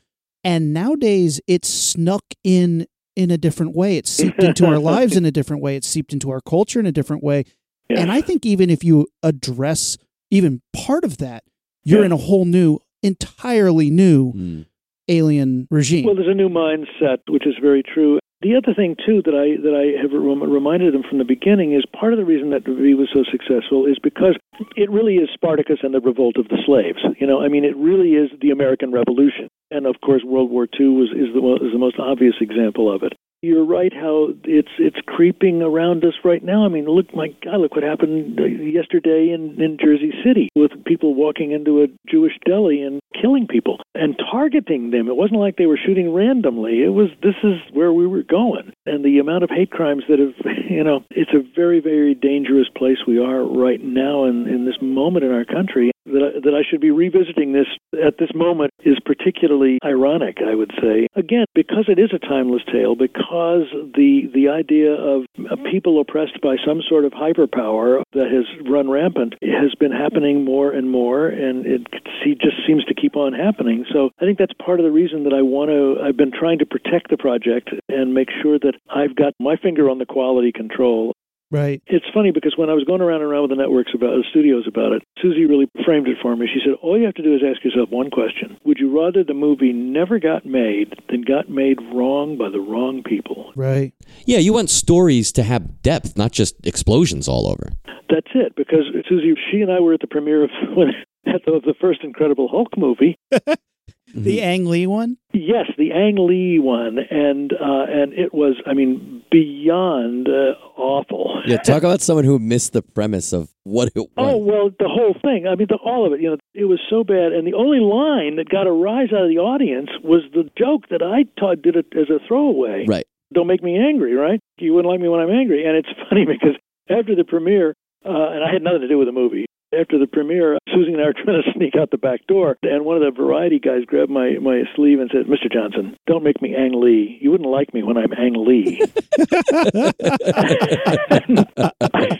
And nowadays it's snuck in in a different way. It's seeped into our lives in a different way. It's seeped into our culture in a different way. Yeah. And I think even if you address even part of that, you're yeah. in a whole new, entirely new mm. alien regime. Well, there's a new mindset, which is very true. The other thing, too, that I that I have rem- reminded them from the beginning is part of the reason that V was so successful is because it really is Spartacus and the revolt of the slaves. You know, I mean, it really is the American Revolution. And, of course, World War Two was, is, the, is the most obvious example of it. You're right how it's it's creeping around us right now. I mean, look, my God, look what happened yesterday in, in Jersey City with people walking into a Jewish deli and killing people and targeting them. It wasn't like they were shooting randomly. It was, this is where we were going. And the amount of hate crimes that have, you know, it's a very, very dangerous place we are right now in, in this moment in our country. That I, that I should be revisiting this at this moment is particularly ironic, I would say. Again, because it is a timeless tale, because the the idea of people oppressed by some sort of hyperpower that has run rampant has been happening more and more, and it just seems to keep on happening. So I think that's part of the reason that I want to, I've been trying to protect the project and make sure that I've got my finger on the quality control. Right. It's funny because when I was going around and around with the networks about the studios about it, Susie really framed it for me. She said, all you have to do is ask yourself one question. Would you rather the movie never got made than got made wrong by the wrong people? Right. Yeah, you want stories to have depth, not just explosions all over. That's it, because Susie, she and I were at the premiere of, at the, of the first Incredible Hulk movie. The mm-hmm. Ang Lee one? Yes, the Ang Lee one. And uh, and it was, I mean, beyond uh, awful. Yeah, talk about someone who missed the premise of what it was. Oh, well, the whole thing. I mean, the, all of it. You know, it was so bad. And the only line that got a rise out of the audience was the joke that I taught, did it as a throwaway. Right. Don't make me angry, right? You wouldn't like me when I'm angry. And it's funny because after the premiere, uh, and I had nothing to do with the movie, after the premiere, Susie and I were trying to sneak out the back door, and one of the variety guys grabbed my, my sleeve and said, Mister Johnson, don't make me Ang Lee. You wouldn't like me when I'm Ang Lee. and,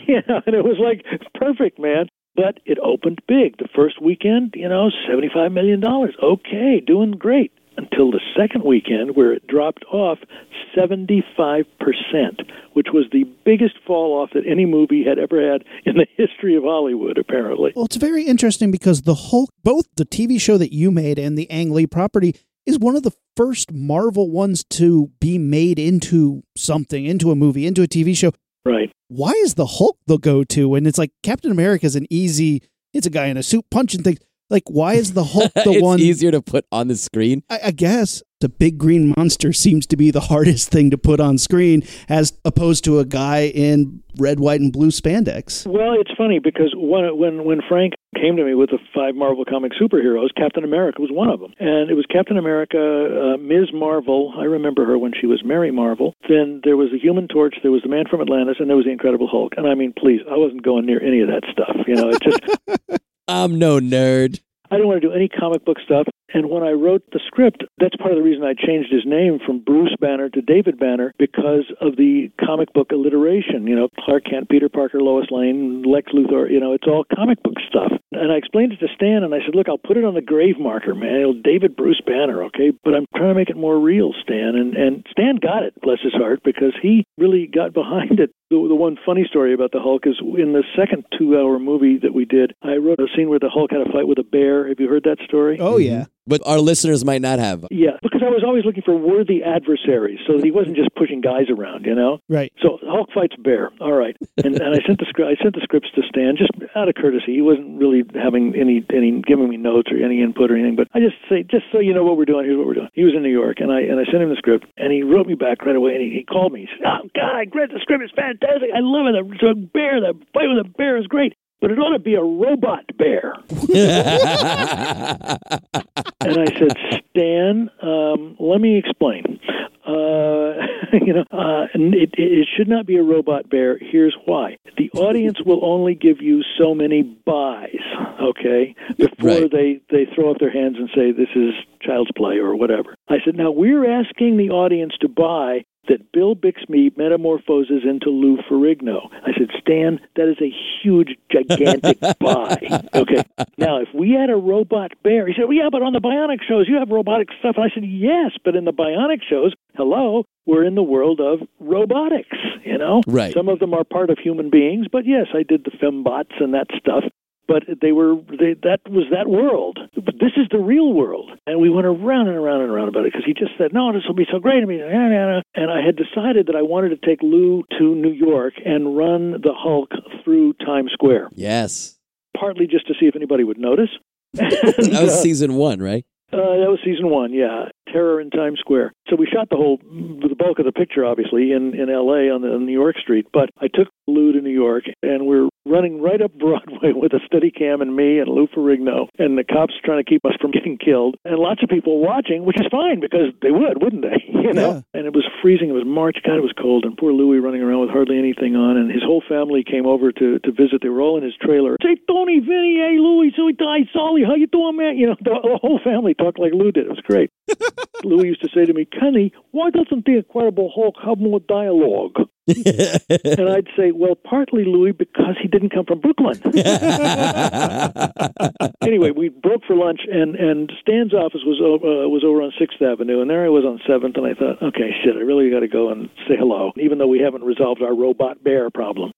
you know, and it was like, perfect, man. But it opened big. The first weekend, you know, seventy-five million dollars. Okay, doing great. Until the second weekend, where it dropped off seventy-five percent, which was the biggest fall-off that any movie had ever had in the history of Hollywood, apparently. Well, it's very interesting because the Hulk, both the T V show that you made and the Ang Lee property, is one of the first Marvel ones to be made into something, into a movie, into a T V show. Right. Why is the Hulk the go-to when it's like Captain America's an easy, it's a guy in a suit punching things. Like, why is the Hulk the it's one... It's easier to put on the screen? I, I guess. The big green monster seems to be the hardest thing to put on screen as opposed to a guy in red, white, and blue spandex. Well, it's funny because when when, when Frank came to me with the five Marvel comic superheroes, Captain America was one of them. And it was Captain America, uh, Miz Marvel, I remember her when she was Mary Marvel. Then there was the Human Torch, there was the Man from Atlantis, and there was the Incredible Hulk. And I mean, please, I wasn't going near any of that stuff. You know, it's just... I'm no nerd. I don't want to do any comic book stuff. And when I wrote the script, that's part of the reason I changed his name from Bruce Banner to David Banner, because of the comic book alliteration. You know, Clark Kent, Peter Parker, Lois Lane, Lex Luthor, you know, it's all comic book stuff. And I explained it to Stan, and I said, look, I'll put it on the grave marker, man. David Bruce Banner, okay? But I'm trying to make it more real, Stan. And, and Stan got it, bless his heart, because he really got behind it. The, the one funny story about the Hulk is in the second two-hour movie that we did, I wrote a scene where the Hulk had a fight with a bear. Have you heard that story? Oh, yeah. but our listeners might not have. Yeah, because I was always looking for worthy adversaries so that he wasn't just pushing guys around, you know? Right. So Hulk fights Bear. All right. And, and I sent the script, I sent the scripts to Stan just out of courtesy. He wasn't really having any, any, giving me notes or any input or anything, but I just say, just so you know what we're doing, here's what we're doing. He was in New York, and I and I sent him the script, and he wrote me back right away, and he, he called me. He said, oh, God, I read the script. It's fantastic. I love it. The bear, the fight with a bear is great. But it ought to be a robot bear. And I said, Stan, um, let me explain. Uh, you know, uh, it, it should not be a robot bear. Here's why. The audience will only give you so many buys, okay, before right. they, they throw up their hands and say, this is child's play or whatever. I said, now we're asking the audience to buy that Bill Bixby metamorphoses into Lou Ferrigno. I said, Stan, that is a huge, gigantic buy. Okay. Now, if we had a robot bear, he said, well, yeah, but on the bionic shows, you have robotic stuff. And I said, yes, but in the bionic shows, hello, we're in the world of robotics, you know? Right. Some of them are part of human beings, but yes, I did the fembots and that stuff. But they were they, that was that world. But this is the real world. And we went around and around and around about it because he just said, no, this will be so great. I mean, nah, nah, nah. And I had decided that I wanted to take Lou to New York and run the Hulk through Times Square. Yes. Partly just to see if anybody would notice. That was season one, right? Uh, that was season one, yeah. Terror in Times Square. So we shot the whole, the bulk of the picture, obviously, in, in L A on, the, on New York Street. But I took Lou to New York, and we're running right up Broadway with a Steadicam and me and Lou Ferrigno, and the cops trying to keep us from getting killed. And lots of people watching, which is fine, because they would, wouldn't they? You know? Yeah. And it was freezing. It was March. God, it was cold. And poor Louie running around with hardly anything on. And his whole family came over to, to visit. They were all in his trailer. Say, Tony, Vinny, hey, Louie, Suey, Ty, Solly, how you doing, man? You know, the, the whole family talked like Lou did. It was great. Louis used to say to me, Kenny, why doesn't the Incredible Hulk have more dialogue? And I'd say, well, partly, Louis, because he didn't come from Brooklyn. Anyway, we broke for lunch, and, and Stan's office was, uh, was over on sixth avenue, and there I was on seventh, and I thought, okay, shit, I really got to go and say hello, even though we haven't resolved our robot bear problem.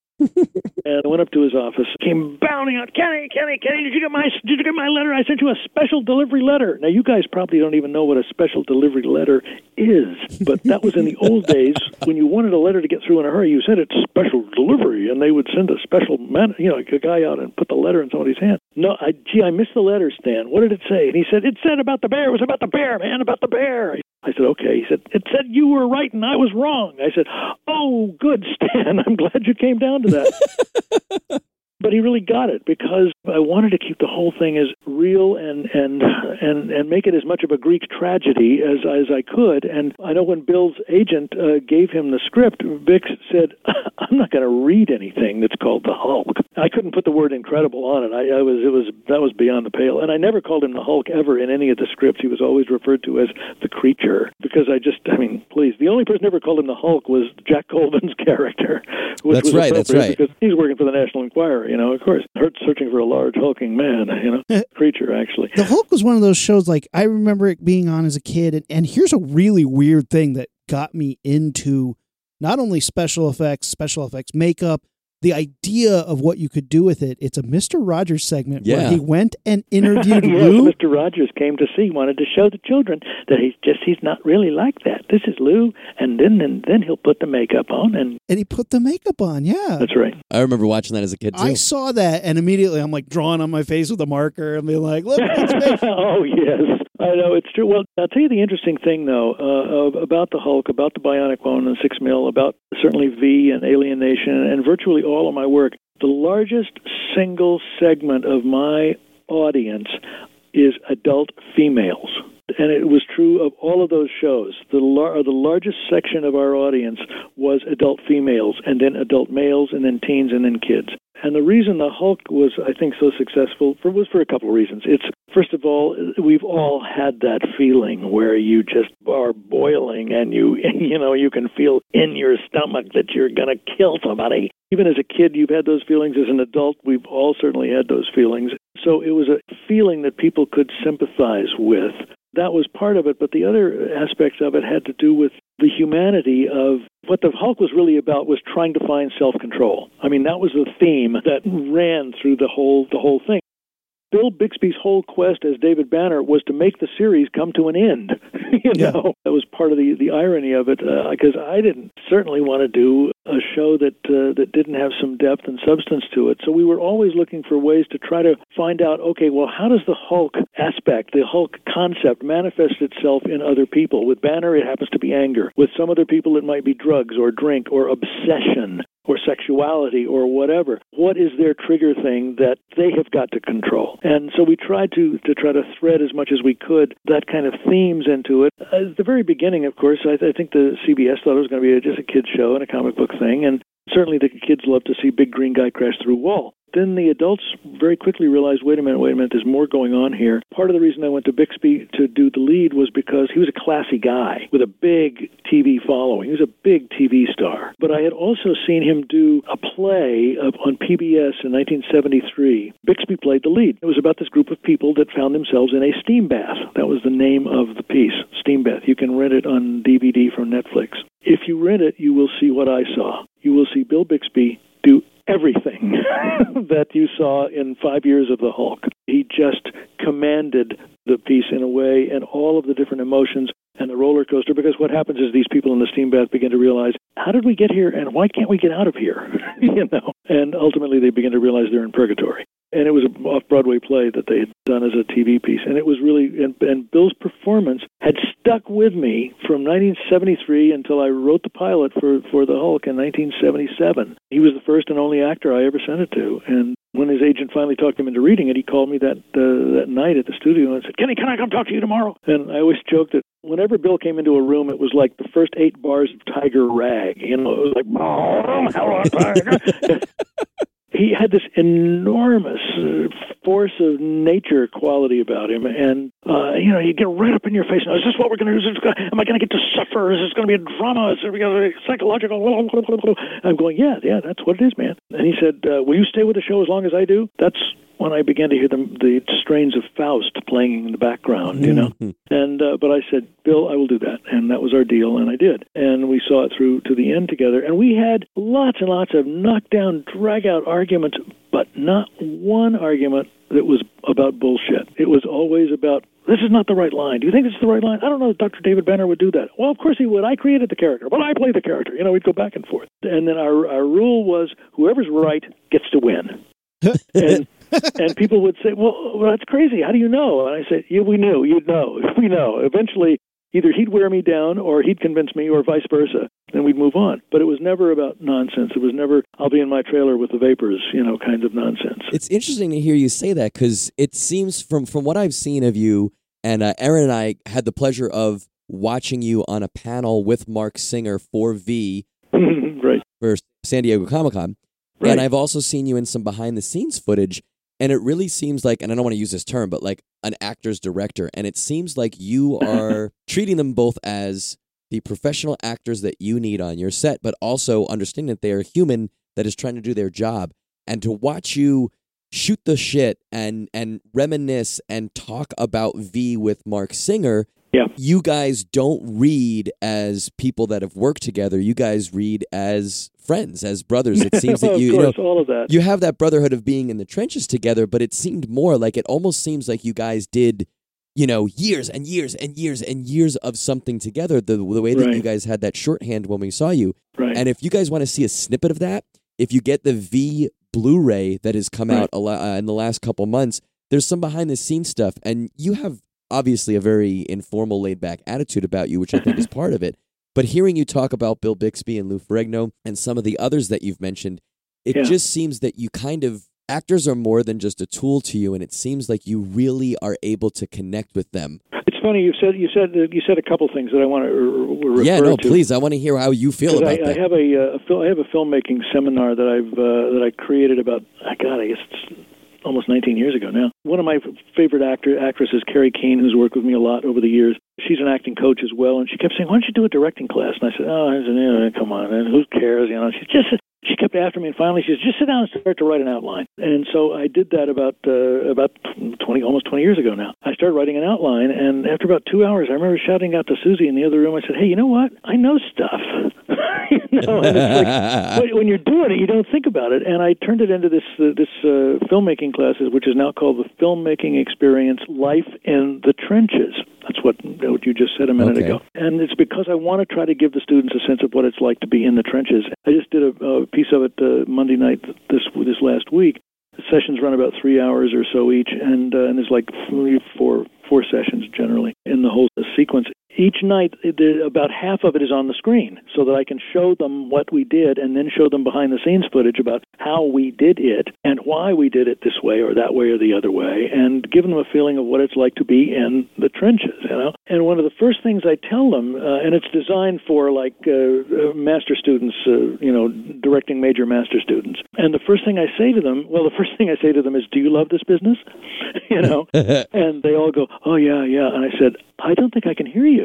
And I went up to his office, came bounding out, Kenny, Kenny, Kenny, did you get my did you get my letter? I sent you a special delivery letter. Now, you guys probably don't even know what a special delivery letter is, but that was in the old days when you wanted a letter to get through in a hurry, you sent it special delivery, and they would send a special man, you know, a guy out and put the letter in somebody's hand. No, I, gee, I missed the letter, Stan. What did it say? And he said, it said about the bear. It was about the bear, man, about the bear. I said, okay. He said, it said you were right and I was wrong. I said, oh, good, Stan. I'm glad you came down to that. But he really got it because I wanted to keep the whole thing as real and and and, and make it as much of a Greek tragedy as, as I could. And I know when Bill's agent uh, gave him the script, Bix said, I'm not going to read anything that's called the Hulk. I couldn't put the word incredible on it. I, I was it was that was beyond the pale. And I never called him the Hulk ever in any of the scripts. He was always referred to as the creature because I just, I mean, please. The only person who ever called him the Hulk was Jack Colvin's character. Which that's was right, that's right. Because he's working for the National Enquirer. You know, of course, hurt searching for a large hulking man, you know, creature, actually. The Hulk was one of those shows, like, I remember it being on as a kid. And, and here's a really weird thing that got me into not only special effects, special effects, makeup, the idea of what you could do with it. It's a Mister Rogers segment yeah. where he went and interviewed yes, Lou. Mister Rogers came to see, wanted to show the children that he's just, he's not really like that. This is Lou. And then, and then he'll put the makeup on. And and he put the makeup on. Yeah. That's right. I remember watching that as a kid too. I saw that and immediately I'm like drawing on my face with a marker and being like, look, it's oh yes. I know, it's true. Well, I'll tell you the interesting thing, though, uh, about the Hulk, about the Bionic Woman and Six Mil, about certainly V and Alien Nation, and virtually all of my work. The largest single segment of my audience is adult females. And it was true of all of those shows. The lar- the largest section of our audience was adult females, and then adult males, and then teens, and then kids. And the reason the Hulk was, I think, so successful for, was for a couple of reasons. It's, first of all, we've all had that feeling where you just are boiling and you, you know, you can feel in your stomach that you're going to kill somebody. Even as a kid, you've had those feelings. As an adult, we've all certainly had those feelings. So it was a feeling that people could sympathize with. That was part of it, but the other aspects of it had to do with the humanity of what the Hulk was really about was trying to find self-control. I mean, that was the theme that ran through the whole the whole thing. Bill Bixby's whole quest as David Banner was to make the series come to an end. you yeah. know, that was part of the, the irony of it, because uh, I didn't certainly want to do a show that uh, that didn't have some depth and substance to it. So we were always looking for ways to try to find out, okay, well, how does the Hulk aspect, the Hulk concept, manifest itself in other people? With Banner, it happens to be anger. With some other people, it might be drugs or drink or obsession or sexuality or whatever. What is their trigger thing that they have got to control? And so we tried to, to try to thread as much as we could that kind of themes into it. At the very beginning, of course, I, th- I think the C B S thought it was going to be a, just a kid's show and a comic book thing, and certainly the kids loved to see Big Green Guy crash through wall. Then the adults very quickly realized, wait a minute, wait a minute, there's more going on here. Part of the reason I went to Bixby to do the lead was because he was a classy guy with a big T V following. He was a big T V star. But I had also seen him do a play of, on P B S in nineteen seventy-three. Bixby played the lead. It was about this group of people that found themselves in a steam bath. That was the name of the piece, Steam Bath. You can rent it on D V D from Netflix. If you rent it, you will see what I saw. You will see Bill Bixby do everything that you saw in five years of the Hulk. He just commanded the piece in a way, and all of the different emotions and the roller coaster, because what happens is these people in the steam bath begin to realize, how did we get here and why can't we get out of here? you know, and ultimately they begin to realize they're in purgatory. And it was an off-Broadway play that they had done as a T V piece. And it was really, and, and Bill's performance had stuck with me from nineteen seventy-three until I wrote the pilot for, for the Hulk in nineteen seventy-seven. He was the first and only actor I ever sent it to. And when his agent finally talked him into reading it, he called me that uh, that night at the studio and said, Kenny, can I come talk to you tomorrow? And I always joked that whenever Bill came into a room, it was like the first eight bars of Tiger Rag. You know, it was like, oh, hello, Tiger. He had this enormous force of nature quality about him. And, uh, you know, he'd get right up in your face. Now, is this what we're going to do? Is this, am I going to get to suffer? Is this going to be a drama? Is it going to be psychological? I'm going, yeah, yeah, that's what it is, man. And he said, uh, will you stay with the show as long as I do? That's when I began to hear the, the strains of Faust playing in the background, you know. And uh, but I said, Bill, I will do that. And that was our deal, and I did. And we saw it through to the end together. And we had lots and lots of knockdown, drag-out arguments, but not one argument that was about bullshit. It was always about, this is not the right line. Do you think this is the right line? I don't know if Doctor David Banner would do that. Well, of course he would. I created the character, but I play the character. You know, we'd go back and forth. And then our, our rule was, whoever's right gets to win. And and people would say, well, well, that's crazy. How do you know? And I said, yeah, we knew. You'd know. We know. Eventually, either he'd wear me down or he'd convince me or vice versa. Then we'd move on. But it was never about nonsense. It was never, I'll be in my trailer with the vapors, you know, kind of nonsense. It's interesting to hear you say that because it seems from, from what I've seen of you, and uh, Aaron and I had the pleasure of watching you on a panel with Mark Singer for V right. for San Diego Comic-Con. Right. And I've also seen you in some behind-the-scenes footage. And it really seems like, and I don't want to use this term, but like an actor's director. And it seems like you are treating them both as the professional actors that you need on your set, but also understanding that they are human that is trying to do their job. And to watch you shoot the shit and, and reminisce and talk about V with Mark Singer, yeah. you guys don't read as people that have worked together. You guys read as friends, as brothers. It seems that you, course, you know, all of that. You have that brotherhood of being in the trenches together, but it seemed more like it almost seems like you guys did, you know, years and years and years and years of something together, the, the way that right. you guys had that shorthand when we saw you. Right. And if you guys want to see a snippet of that, if you get the V Blu-ray that has come right. out a lot, uh, in the last couple months, there's some behind-the-scenes stuff, and you have obviously a very informal, laid-back attitude about you, which I think is part of it. But hearing you talk about Bill Bixby and Lou Ferrigno and some of the others that you've mentioned, it yeah. just seems that you kind of, actors are more than just a tool to you, and it seems like you really are able to connect with them. It's funny, you said you said, you said a couple things that I want to refer to. Yeah, no, to. please, I want to hear how you feel about I, that. I have a, uh, I have a filmmaking seminar that I've uh, that I created about, God, I guess it's almost nineteen years ago now. One of my favorite actor actresses, Carrie Kane, who's worked with me a lot over the years, she's an acting coach as well, and she kept saying, why don't you do a directing class? And I said, oh, I said, yeah, come on, man. Who cares? You know, she just she kept after me, and finally she said, just sit down and start to write an outline. And so I did that about uh, about twenty, almost twenty years ago now. I started writing an outline, and after about two hours, I remember shouting out to Susie in the other room. I said, hey, you know what? I know stuff. you know, and it's like, when you're doing it, you don't think about it. And I turned it into this uh, this uh, filmmaking classes, which is now called the Filmmaking Experience: Life in the Trenches. That's what what you just said a minute okay. ago. And it's because I want to try to give the students a sense of what it's like to be in the trenches. I just did a, a piece of it uh, Monday night this this last week. The sessions run about three hours or so each, and uh, and there's like three, four, four sessions generally in the whole sequence. Each night, it, about half of it is on the screen so that I can show them what we did and then show them behind-the-scenes footage about how we did it and why we did it this way or that way or the other way, and give them a feeling of what it's like to be in the trenches, you know? And one of the first things I tell them, uh, and it's designed for, like, uh, master students, uh, you know, directing major master students. And the first thing I say to them, well, the first thing I say to them is, do you love this business? you know? And they all go, oh, yeah, yeah. And I said, I don't think I can hear you.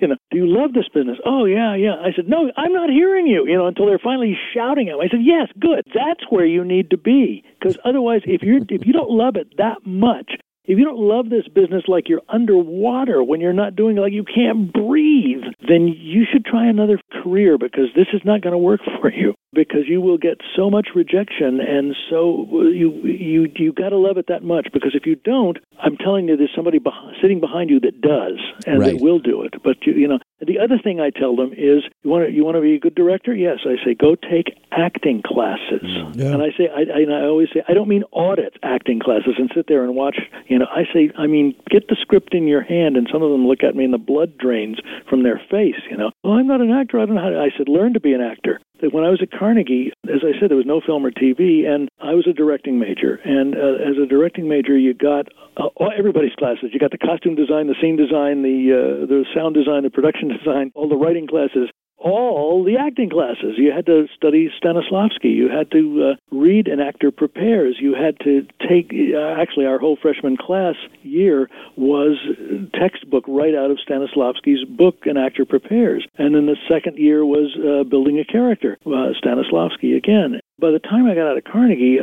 you know, do you love this business? Oh, yeah, yeah. I said, no, I'm not hearing you, you know, until they're finally shouting at me. I said, yes, good. That's where you need to be. Because otherwise, if you're if you don't love it that much, if you don't love this business like you're underwater when you're not doing it, like you can't breathe, then you should try another career because this is not going to work for you. Because you will get so much rejection, and so you you you got to love it that much. Because if you don't, I'm telling you, there's somebody behind, sitting behind you that does, and right. they will do it. But you, you know, the other thing I tell them is, you want to you want to be a good director? Yes, I say go take acting classes, yeah. and I say I, I, and I always say I don't mean audit acting classes and sit there and watch. You know, I say I mean get the script in your hand, and some of them look at me and the blood drains from their face. You know, well, I'm not an actor. I don't know how to. I said learn to be an actor. When I was at Carnegie, as I said, there was no film or T V, and I was a directing major. And uh, as a directing major, you got uh, all, everybody's classes. You got the costume design, the scene design, the uh, the sound design, the production design, all the writing classes, all the acting classes. You had to study Stanislavski. You had to uh, read An Actor Prepares. You had to take, uh, actually our whole freshman class year was textbook right out of Stanislavski's book, An Actor Prepares. And then the second year was uh, Building a Character, uh, Stanislavski again. By the time I got out of Carnegie,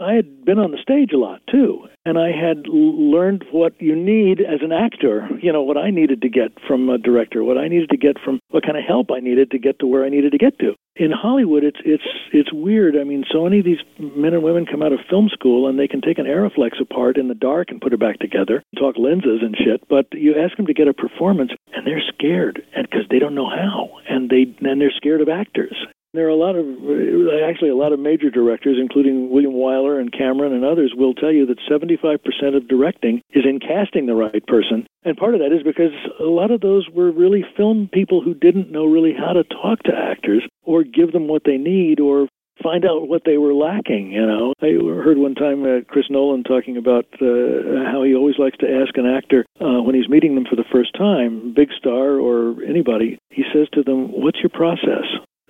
I had been on the stage a lot, too, and I had l- learned what you need as an actor, you know, what I needed to get from a director, what I needed to get from, what kind of help I needed to get to where I needed to get to. In Hollywood, it's it's it's weird. I mean, so many of these men and women come out of film school and they can take an Aeroflex apart in the dark and put it back together, talk lenses and shit, but you ask them to get a performance, and they're scared and because they don't know how, and, they, and they're scared of actors. There are a lot of, actually a lot of major directors, including William Wyler and Cameron and others, will tell you that seventy-five percent of directing is in casting the right person. And part of that is because a lot of those were really film people who didn't know really how to talk to actors or give them what they need or find out what they were lacking, you know. I heard one time uh, Chris Nolan talking about uh, how he always likes to ask an actor uh, when he's meeting them for the first time, big star or anybody, he says to them, what's your process?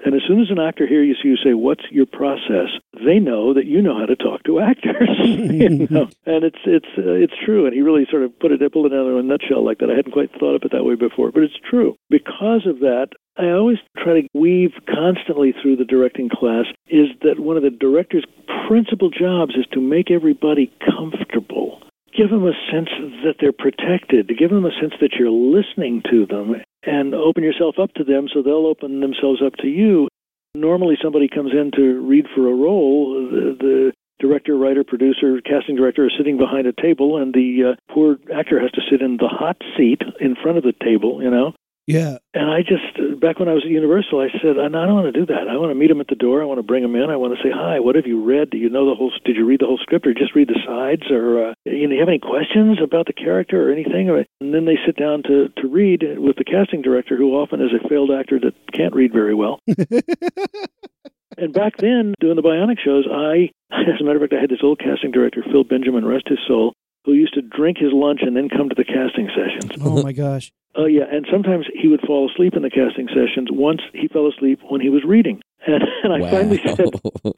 And as soon as an actor hears you say, what's your process? They know that you know how to talk to actors. you know? And it's it's uh, it's true. And he really sort of put it in a nutshell like that. I hadn't quite thought of it that way before, but it's true. Because of that, I always try to weave constantly through the directing class is that one of the director's principal jobs is to make everybody comfortable. Give them a sense that they're protected. Give them a sense that you're listening to them. And open yourself up to them so they'll open themselves up to you. Normally somebody comes in to read for a role, the, the director, writer, producer, casting director is sitting behind a table and the uh, poor actor has to sit in the hot seat in front of the table, you know? Yeah. And I just, back when I was at Universal, I said, I don't want to do that. I want to meet them at the door. I want to bring them in. I want to say, hi, what have you read? Do you know the whole, did you read the whole script or just read the sides? Or, uh, you know, do you have any questions about the character or anything? And then they sit down to, to read with the casting director, who often is a failed actor that can't read very well. And back then, doing the Bionic shows, I, as a matter of fact, I had this old casting director, Phil Benjamin, rest his soul, who used to drink his lunch and then come to the casting sessions. Oh, my gosh. Oh, uh, yeah, and sometimes he would fall asleep in the casting sessions. Once he fell asleep when he was reading. And, and I wow. finally said,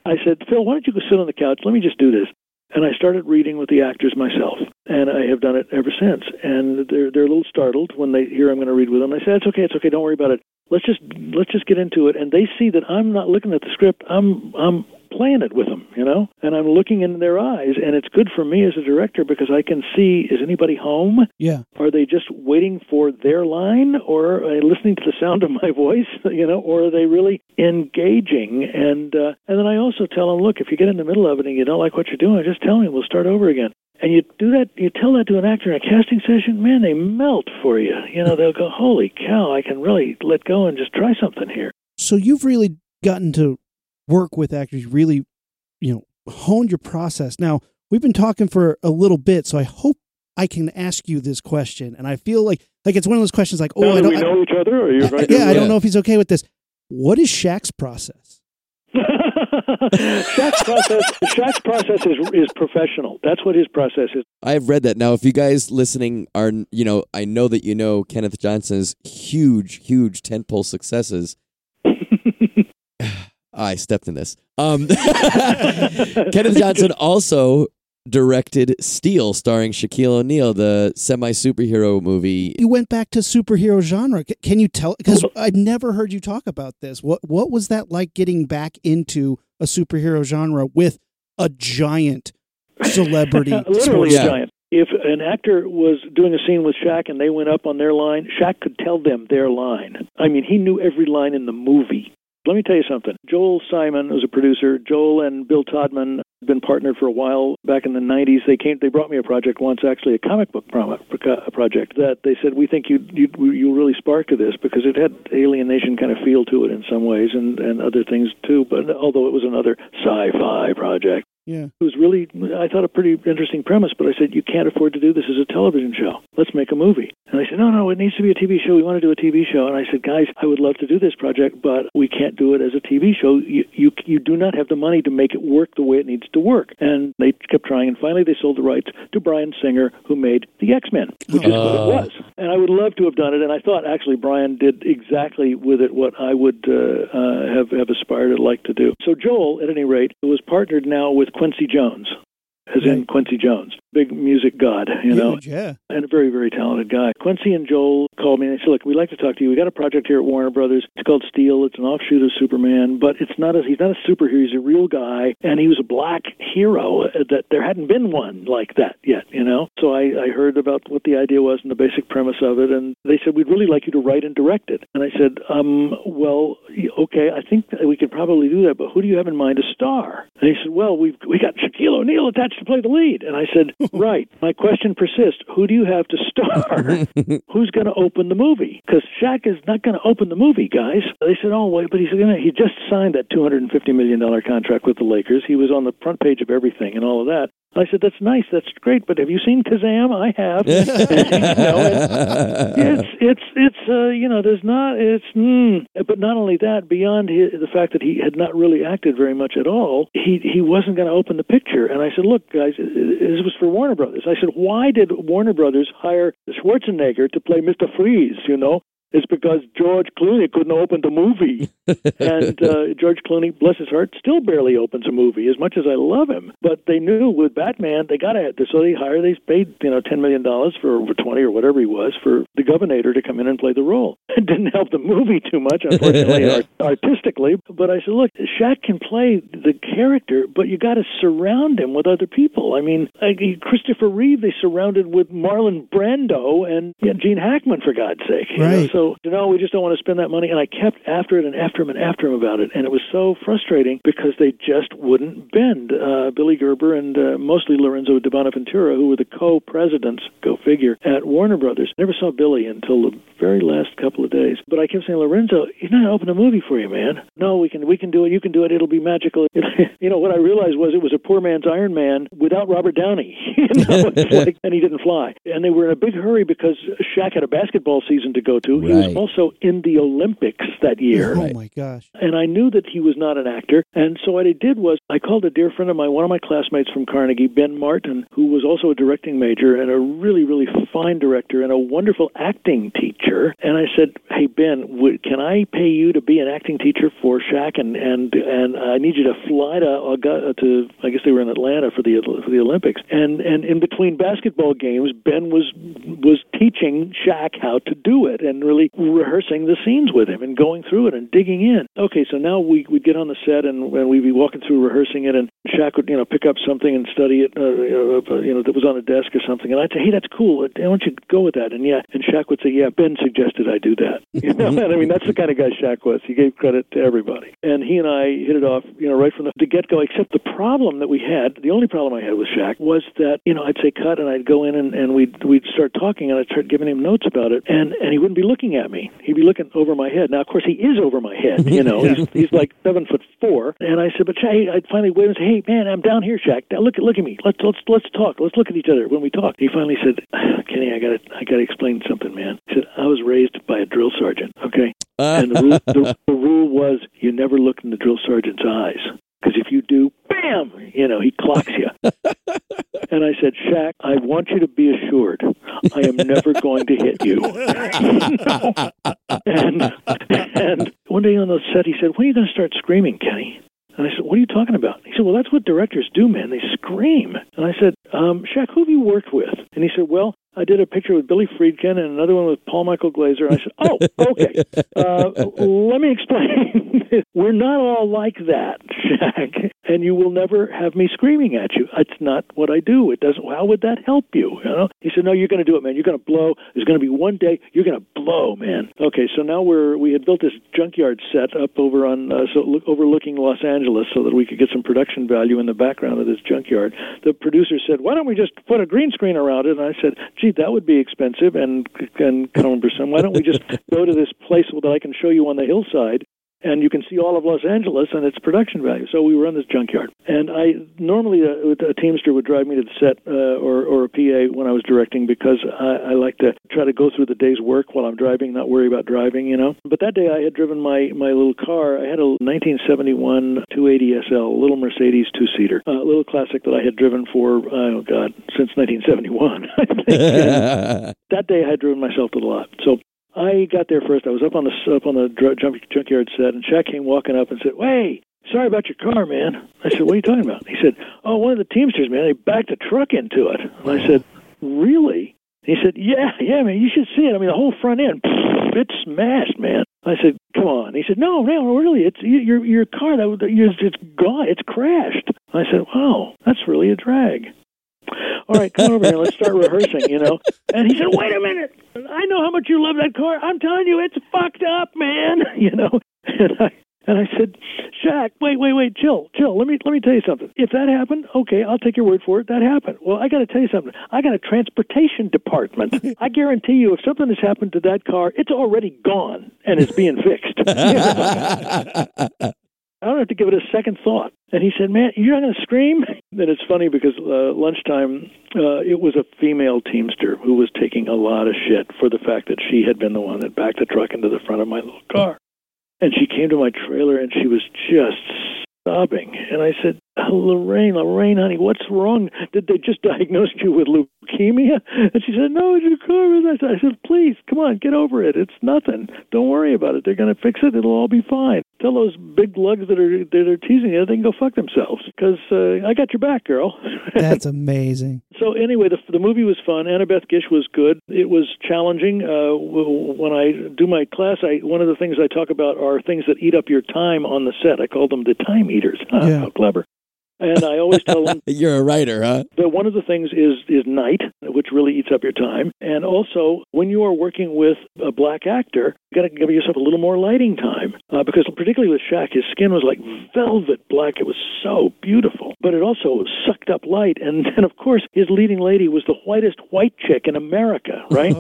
I said, Phil, why don't you go sit on the couch? Let me just do this. And I started reading with the actors myself, and I have done it ever since. And they're they're a little startled when they hear I'm going to read with them. I say, it's okay, it's okay, don't worry about it. Let's just let's just get into it. And they see that I'm not looking at the script. I'm I'm playing it with them, you know? And I'm looking in their eyes, and it's good for me as a director because I can see, is anybody home? Yeah. Are they just waiting for their line, or are they listening to the sound of my voice, you know, or are they really engaging? And uh, and then I also tell them, look, if you get in the middle of it and you don't like what you're doing, just tell me, we'll start over again. And you do that, you tell that to an actor in a casting session, man, they melt for you. You know, they'll go, holy cow, I can really let go and just try something here. So you've really gotten to work with actors, really, you know, honed your process. Now, we've been talking for a little bit, so I hope I can ask you this question. And I feel like like it's one of those questions like, oh, now I don't we know I, each other? Or you're right I, yeah, yeah, I don't know if he's okay with this. What is Shaq's process? Shaq's process, Shaq's process is, is professional. That's what his process is. I've read that. Now, if you guys listening are, you know, I know that you know Kenneth Johnson's huge, huge tentpole successes. I stepped in this. Um, Kenneth Johnson also directed Steel, starring Shaquille O'Neal, the semi-superhero movie. You went back to superhero genre. Can you tell? Because I've never heard you talk about this. What What was that like getting back into a superhero genre with a giant celebrity? Literally a giant. If an actor was doing a scene with Shaq and they went up on their line, Shaq could tell them their line. I mean, he knew every line in the movie. Let me tell you something. Joel Simon was a producer. Joel and Bill Todman had been partnered for a while back in the nineties. They came. They brought me a project once, actually, a comic book project that they said, we think you you you'll really spark to this because it had Alien Nation kind of feel to it in some ways and, and other things too, but although it was another sci-fi project. Yeah. It was really, I thought, a pretty interesting premise, but I said, you can't afford to do this as a television show. Let's make a movie. And they said, no, no, it needs to be a T V show. We want to do a T V show. And I said, guys, I would love to do this project, but we can't do it as a T V show. You, you, you do not have the money to make it work the way it needs to work. And they kept trying, and finally they sold the rights to Bryan Singer, who made The X-Men, which uh. is what it was. And I would love to have done it, and I thought, actually, Bryan did exactly with it what I would uh, uh, have, have aspired to like to do. So Joel, at any rate, was partnered now with Quincy Jones, as in Quincy Jones, big music god, you know, Huge, yeah. and a very, very talented guy. Quincy and Joel called me and they said, look, we'd like to talk to you. We got a project here at Warner Brothers. It's called Steel. It's an offshoot of Superman, but it's not a, he's not a superhero. He's a real guy, and he was a black hero that there hadn't been one like that yet, you know? So I, I heard about what the idea was and the basic premise of it, and they said, we'd really like you to write and direct it. And I said, um, well, okay, I think we could probably do that, but who do you have in mind to star? And he said, well, we've we got Shaquille O'Neal attached to play the lead. And I said, right, my question persists. Who do you have to star? Who's going to open the movie? Because Shaq is not going to open the movie, guys. They said, oh, wait, but he's gonna, he just signed that two hundred fifty million dollars contract with the Lakers. He was on the front page of everything and all of that. I said, that's nice, that's great, but have you seen Kazam? I have. you know, it's, it's, it's uh, you know, there's not, it's, mm. But not only that, beyond his, the fact that he had not really acted very much at all, he, he wasn't going to open the picture. And I said, look, guys, this was for Warner Brothers. I said, why did Warner Brothers hire Schwarzenegger to play Mister Freeze, you know? It's because George Clooney couldn't open the movie. and uh, George Clooney, bless his heart, still barely opens a movie, as much as I love him. But they knew with Batman, they got to have this. So they hired, they paid, you know, ten million dollars for, for twenty or whatever he was, for the Governator to come in and play the role. It didn't help the movie too much, unfortunately, art- artistically. But I said, look, Shaq can play the character, but you got to surround him with other people. I mean, I, Christopher Reeve, they surrounded with Marlon Brando and yeah, Gene Hackman, for God's sake. Right. So, you know, we just don't want to spend that money. And I kept after it and after him and after him about it. And it was so frustrating because they just wouldn't bend. Uh, Billy Gerber and uh, mostly Lorenzo de Bonaventura, who were the co-presidents, go figure, at Warner Brothers. Never saw Billy until the very last couple of days. But I kept saying, Lorenzo, you're not open a movie for you, man. No, we can we can do it. You can do it. It'll be magical. You know, what I realized was it was a poor man's Iron Man without Robert Downey. you know, it's like, and he didn't fly. And they were in a big hurry because Shaq had a basketball season to go to. He right. was also in the Olympics that year. Oh, my gosh. And I knew that he was not an actor. And so what I did was I called a dear friend of mine, one of my classmates from Carnegie, Ben Martin, who was also a directing major and a really, really fine director and a wonderful acting teacher. And I said, hey, Ben, would, can I pay you to be an acting teacher for Shaq? And and, and I need you to fly to, to, I guess they were in Atlanta for the for the Olympics. And, and in between basketball games, Ben was was teaching Shaq how to do it and really really rehearsing the scenes with him and going through it and digging in. Okay, so now we, we'd get on the set and, and we'd be walking through rehearsing it, and Shaq would, you know, pick up something and study it, uh, you know, that was on a desk or something. And I'd say, hey, that's cool. Why don't you go with that? And yeah, and Shaq would say, yeah, Ben suggested I do that. You know, and I mean, that's the kind of guy Shaq was. He gave credit to everybody. And he and I hit it off, you know, right from the, the get-go, except the problem that we had, the only problem I had with Shaq was that, you know, I'd say cut, and I'd go in and, and we'd, we'd start talking, and I'd start giving him notes about it, and, and he wouldn't be looking at me. He'd be looking over my head. Now, of course, he is over my head, you know. He's, he's like seven foot four. And I said, but Shaq, I'd finally wave and say, hey, man, I'm down here, Shaq. Now, look, look at me. Let's, let's, let's talk. Let's look at each other when we talk. He finally said, Kenny, I gotta, I gotta explain something, man. He said, I was raised by a drill sergeant, okay? And the rule, the, the rule was you never look in the drill sergeant's eyes. Because if you do, bam, you know, he clocks you. And I said, Shaq, I want you to be assured I am never going to hit you. and, and one day on the set, he said, when are you going to start screaming, Kenny? And I said, what are you talking about? He said, well, that's what directors do, man. They scream. And I said, um, Shaq, who have you worked with? And he said, well, I did a picture with Billy Friedkin and another one with Paul Michael Glaser. And I said, oh, okay. Uh, let me explain. We're not all like that, Shaq. And you will never have me screaming at you. It's not what I do. It doesn't. How would that help you? You know? He said, no, you're going to do it, man. You're going to blow. There's going to be one day you're going to blow, man. Okay, so now we're we had built this junkyard set up over on uh, so look, overlooking Los Angeles so that we could get some production value in the background of this junkyard. The producer said, why don't we just put a green screen around it? And I said, gee, that would be expensive and and cumbersome. Why don't we just go to this place that I can show you on the hillside, and you can see all of Los Angeles and its production value? So we were in this junkyard. And I normally a, a teamster would drive me to the set uh, or, or a P A when I was directing, because I, I like to try to go through the day's work while I'm driving, not worry about driving, you know. But that day I had driven my, my little car. I had a nineteen seventy-one two eighty S L, little Mercedes two-seater, a uh, little classic that I had driven for, oh, God, since nineteen seventy-one. I think. That day I had driven myself to the lot. So I got there first. I was up on the up on the junk, junkyard set, and Shaq came walking up and said, "Hey, sorry about your car, man." I said, "What are you talking about?" He said, "Oh, one of the Teamsters, man, they backed a truck into it." And I said, "Really?" He said, "Yeah, yeah, man, you should see it. I mean, the whole front end, it's smashed, man." I said, "Come on." He said, "No, no, really, it's your your car. That it's gone. It's crashed." I said, "Wow, that's really a drag. All right, come over here. Let's start rehearsing, you know." And he said, "Wait a minute. I know how much you love that car. I'm telling you, it's fucked up, man." You know? And I, and I said, "Shaq, wait, wait, wait, chill, chill. Let me let me tell you something. If that happened, okay, I'll take your word for it. That happened. Well, I got to tell you something. I got a transportation department. I guarantee you, if something has happened to that car, it's already gone and it's being fixed. I don't have to give it a second thought." And he said, "Man, you're not going to scream?" And it's funny because uh, lunchtime, uh, it was a female Teamster who was taking a lot of shit for the fact that she had been the one that backed the truck into the front of my little car. And she came to my trailer and she was just sobbing. And I said, Lorraine, Lorraine, honey, what's wrong? Did they just diagnose you with leukemia? And she said, "No, it's your car." I said, "Please, come on, get over it. It's nothing. Don't worry about it. They're going to fix it. It'll all be fine. Tell those big lugs that are that are teasing you, they can go fuck themselves, because uh, I got your back, girl." That's amazing. So anyway, the, the movie was fun. Annabeth Gish was good. It was challenging. Uh, when I do my class, I one of the things I talk about are things that eat up your time on the set. I call them the time eaters. Huh? Yeah. How clever. And I always tell them... You're a writer, huh? That one of the things is, is night, which really eats up your time. And also, when you are working with a black actor, you got to give yourself a little more lighting time. Uh, because particularly with Shaq, his skin was like velvet black. It was so beautiful. But it also sucked up light. And then, of course, his leading lady was the whitest white chick in America, right?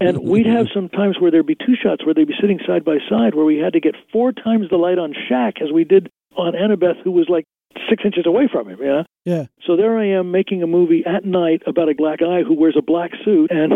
And we'd have some times where there'd be two shots where they'd be sitting side by side, where we had to get four times the light on Shaq as we did on Annabeth, who was like six inches away from him, you know? Yeah. So there I am making a movie at night about a black guy who wears a black suit, and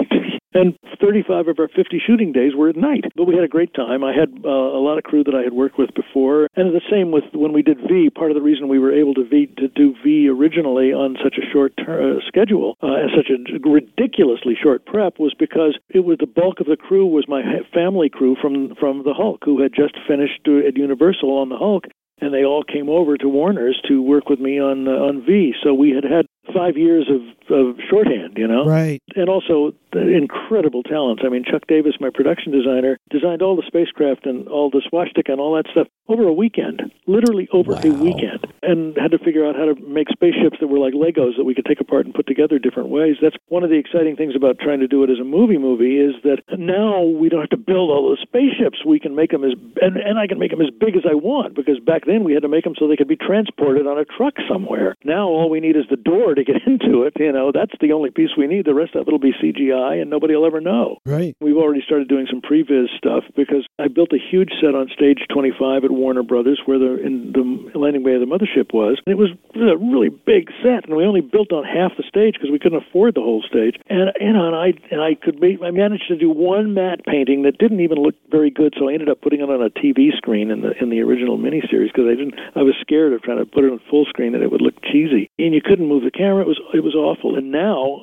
and thirty-five of our fifty shooting days were at night. But we had a great time. I had uh, a lot of crew that I had worked with before, and the same with when we did V. Part of the reason we were able to V to do V originally on such a short ter- uh, schedule uh, and such a ridiculously short prep was because it was the bulk of the crew was my family crew from from the Hulk, who had just finished at Universal on the Hulk. And they all came over to Warner's to work with me on uh, on V. So we had had five years of, of shorthand, you know? Right. And also incredible talents. I mean, Chuck Davis, my production designer, designed all the spacecraft and all the swastika and all that stuff over a weekend, literally over wow. a weekend, and had to figure out how to make spaceships that were like Legos that we could take apart and put together different ways. That's one of the exciting things about trying to do it as a movie movie is that now we don't have to build all those spaceships. We can make them as, and, and I can make them as big as I want, because back then we had to make them so they could be transported on a truck somewhere. Now all we need is the door to get into it, you know, that's the only piece we need. The rest of it will be C G I and nobody will ever know. Right. We've already started doing some previs stuff because I built a huge set on Stage twenty-five at Warner Brothers where the, in the landing bay of the mothership was. And it was a really big set and we only built on half the stage because we couldn't afford the whole stage. And, you know, and I and I could be, I managed to do one matte painting that didn't even look very good, so I ended up putting it on a T V screen in the in the original miniseries because I didn't I was scared of trying to put it on full screen that it would look cheesy. And you couldn't move the camera. It was it was awful. And now,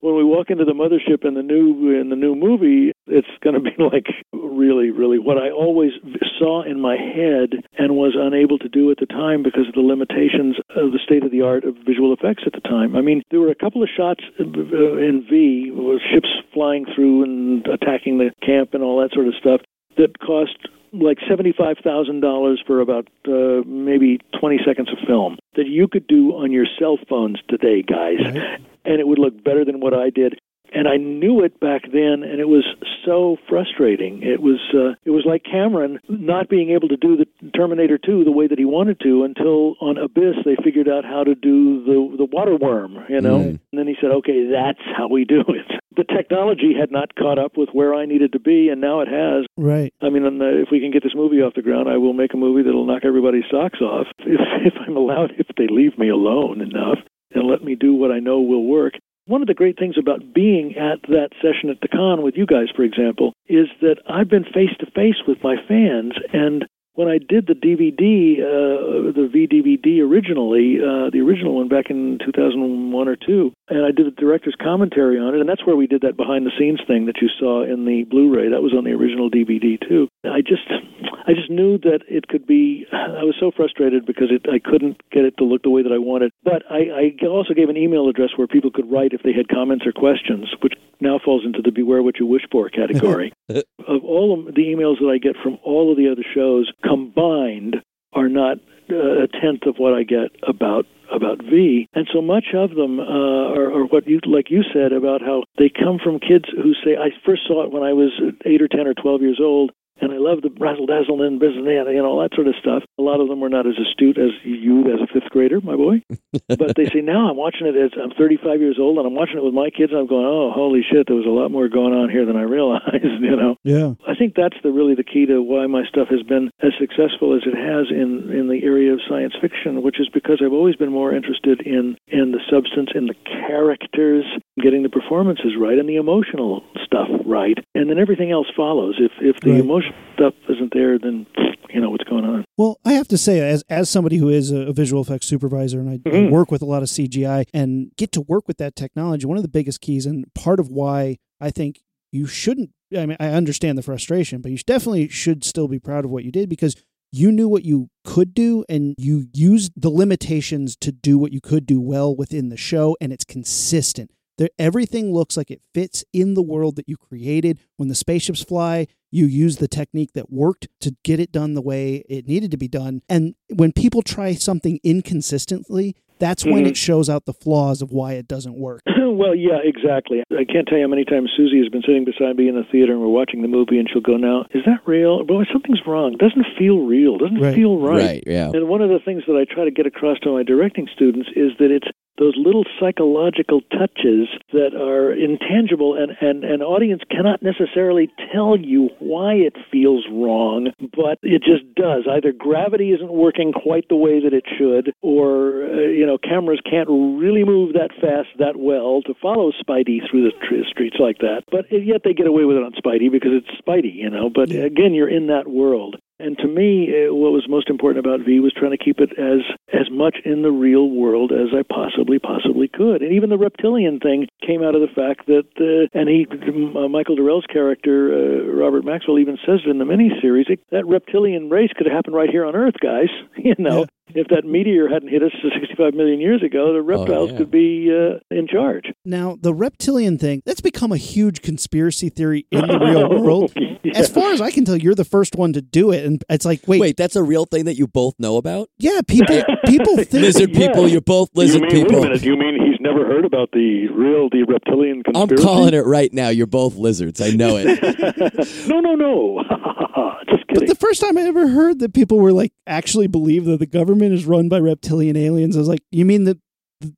when we walk into the mothership in the new in the new movie, it's going to be like really, really what I always saw in my head and was unable to do at the time because of the limitations of the state of the art of visual effects at the time. I mean, there were a couple of shots in V, with ships flying through and attacking the camp and all that sort of stuff, that cost like seventy-five thousand dollars for about uh, maybe twenty seconds of film that you could do on your cell phones today, guys. Right. And it would look better than what I did. And I knew it back then, and it was so frustrating. It was uh, it was like Cameron not being able to do the Terminator two the way that he wanted to until on Abyss they figured out how to do the the water worm, you know? Mm. And then he said, okay, that's how we do it. The technology had not caught up with where I needed to be, and now it has. Right. I mean, if we can get this movie off the ground, I will make a movie that'll knock everybody's socks off if, if I'm allowed, if they leave me alone enough and let me do what I know will work. One of the great things about being at that session at the con with you guys, for example, is that I've been face-to-face with my fans. And when I did the D V D, uh, the V D V D originally, uh, the original one back in two thousand one or two, and I did a director's commentary on it, and that's where we did that behind-the-scenes thing that you saw in the Blu-ray. That was on the original D V D, too. I just I just knew that it could be... I was so frustrated because it, I couldn't get it to look the way that I wanted. But I, I also gave an email address where people could write if they had comments or questions, which now falls into the beware what you wish for category. Of all of the emails that I get from all of the other shows combined are not uh, a tenth of what I get about about V. And so much of them uh, are, are what you, like you said, about how they come from kids who say, I first saw it when I was eight or ten or twelve years old, and I love the razzle-dazzle and business and all that sort of stuff. A lot of them were not as astute as you as a fifth grader, my boy. But they say, now I'm watching it as I'm thirty-five years old, and I'm watching it with my kids, and I'm going, oh, holy shit, there was a lot more going on here than I realized, you know? Yeah. I think that's the really the key to why my stuff has been as successful as it has in, in the area of science fiction, which is because I've always been more interested in, in the substance, in the characters, getting the performances right, and the emotional stuff right, and then everything else follows. If, if the right. emotional stuff isn't there, then you know what's going on. Well, I have to say, as as somebody who is a visual effects supervisor, and I mm-hmm. work with a lot of C G I and get to work with that technology, one of the biggest keys and part of why I think you shouldn't, I mean, I understand the frustration, but you definitely should still be proud of what you did, because you knew what you could do and you used the limitations to do what you could do well within the show, and it's consistent. Everything looks like it fits in the world that you created. When the spaceships fly, you use the technique that worked to get it done the way it needed to be done. And when people try something inconsistently, that's when mm-hmm. it shows out the flaws of why it doesn't work. Well, yeah, exactly. I can't tell you how many times Susie has been sitting beside me in the theater and we're watching the movie and she'll go, now, is that real? Well, something's wrong. It doesn't feel real. It doesn't right. feel right. Right, yeah. And one of the things that I try to get across to my directing students is that it's those little psychological touches that are intangible, and an audience cannot necessarily tell you why it feels wrong, but it just does. Either gravity isn't working quite the way that it should, or uh, you know, cameras can't really move that fast, that well, to follow Spidey through the tr- streets like that. But yet they get away with it on Spidey because it's Spidey, you know. But again, you're in that world. And to me, what was most important about V was trying to keep it as, as much in the real world as I possibly, possibly could. And even the reptilian thing came out of the fact that, uh, and he, uh, Michael Dorell's character, uh, Robert Maxwell, even says it in the miniseries, it, that reptilian race could have happened right here on Earth, guys, you know. Yeah. if that meteor hadn't hit us sixty-five million years ago, the reptiles oh, yeah. could be uh, in charge. Now, the reptilian thing, that's become a huge conspiracy theory in the real world. Yeah. As far as I can tell, you're the first one to do it. And it's like, wait. Wait, that's a real thing that you both know about? Yeah, people people think. Lizard yeah. people, you're both lizard you mean, people. Wait a minute, you mean he's never heard about the real, the reptilian conspiracy? I'm calling it right now. You're both lizards. I know it. no, no, no. Just kidding. But the first time I ever heard that people were like, actually believe that the government is run by reptilian aliens, I was like, you mean that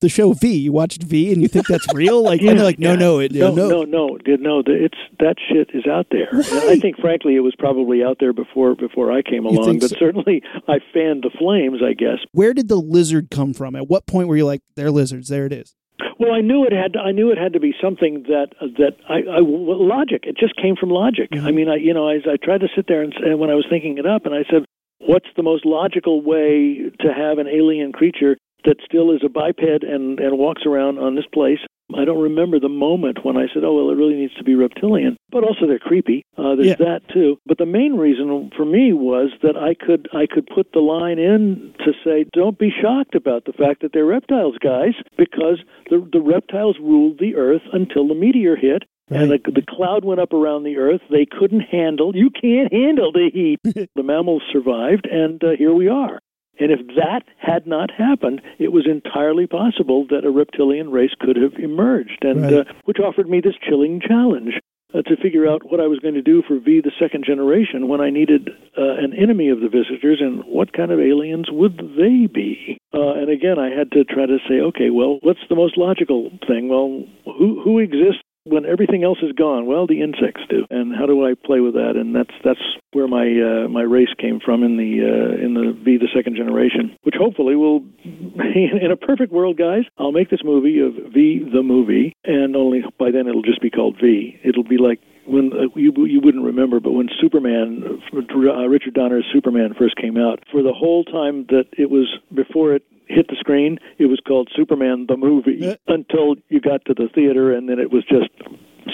the show V, you watched V and you think that's real? Like, yeah, and they're like, no, yeah. no, it, no, no, no, no, no, no, it's, that shit is out there. Right. I think, frankly, it was probably out there before before I came along, but so? certainly I fanned the flames, I guess. Where did the lizard come from? At what point were you like, they're lizards, there it is? Well, I knew it had. To, I knew it had to be something that that I, I logic. It just came from logic. Mm-hmm. I mean, I you know, I, I tried to sit there and, and when I was thinking it up, and I said, what's the most logical way to have an alien creature that still is a biped and, and walks around on this place? I don't remember the moment when I said, oh, well, it really needs to be reptilian. But also they're creepy. Uh, there's yeah. that, too. But the main reason for me was that I could I could put the line in to say, don't be shocked about the fact that they're reptiles, guys, because the, the reptiles ruled the Earth until the meteor hit. Right. And the, the cloud went up around the Earth. They couldn't handle. You can't handle the heat. The mammals survived, and uh, here we are. And if that had not happened, it was entirely possible that a reptilian race could have emerged, and right. uh, which offered me this chilling challenge uh, to figure out what I was going to do for V, the Second Generation, when I needed uh, an enemy of the visitors, and what kind of aliens would they be? Uh, and again, I had to try to say, okay, well, what's the most logical thing? Well, who who exists when everything else is gone? Well, the insects do. And how do I play with that? And that's that's where my uh, my race came from in the uh, in the Be the Second Generation, which hopefully will, in a perfect world, guys, I'll make this movie of V the movie, and only by then it'll just be called V. It'll be like when uh, you you wouldn't remember, but when Superman, uh, Richard Donner's Superman first came out, for the whole time that it was before it hit the screen, it was called Superman the movie until you got to the theater, and then it was just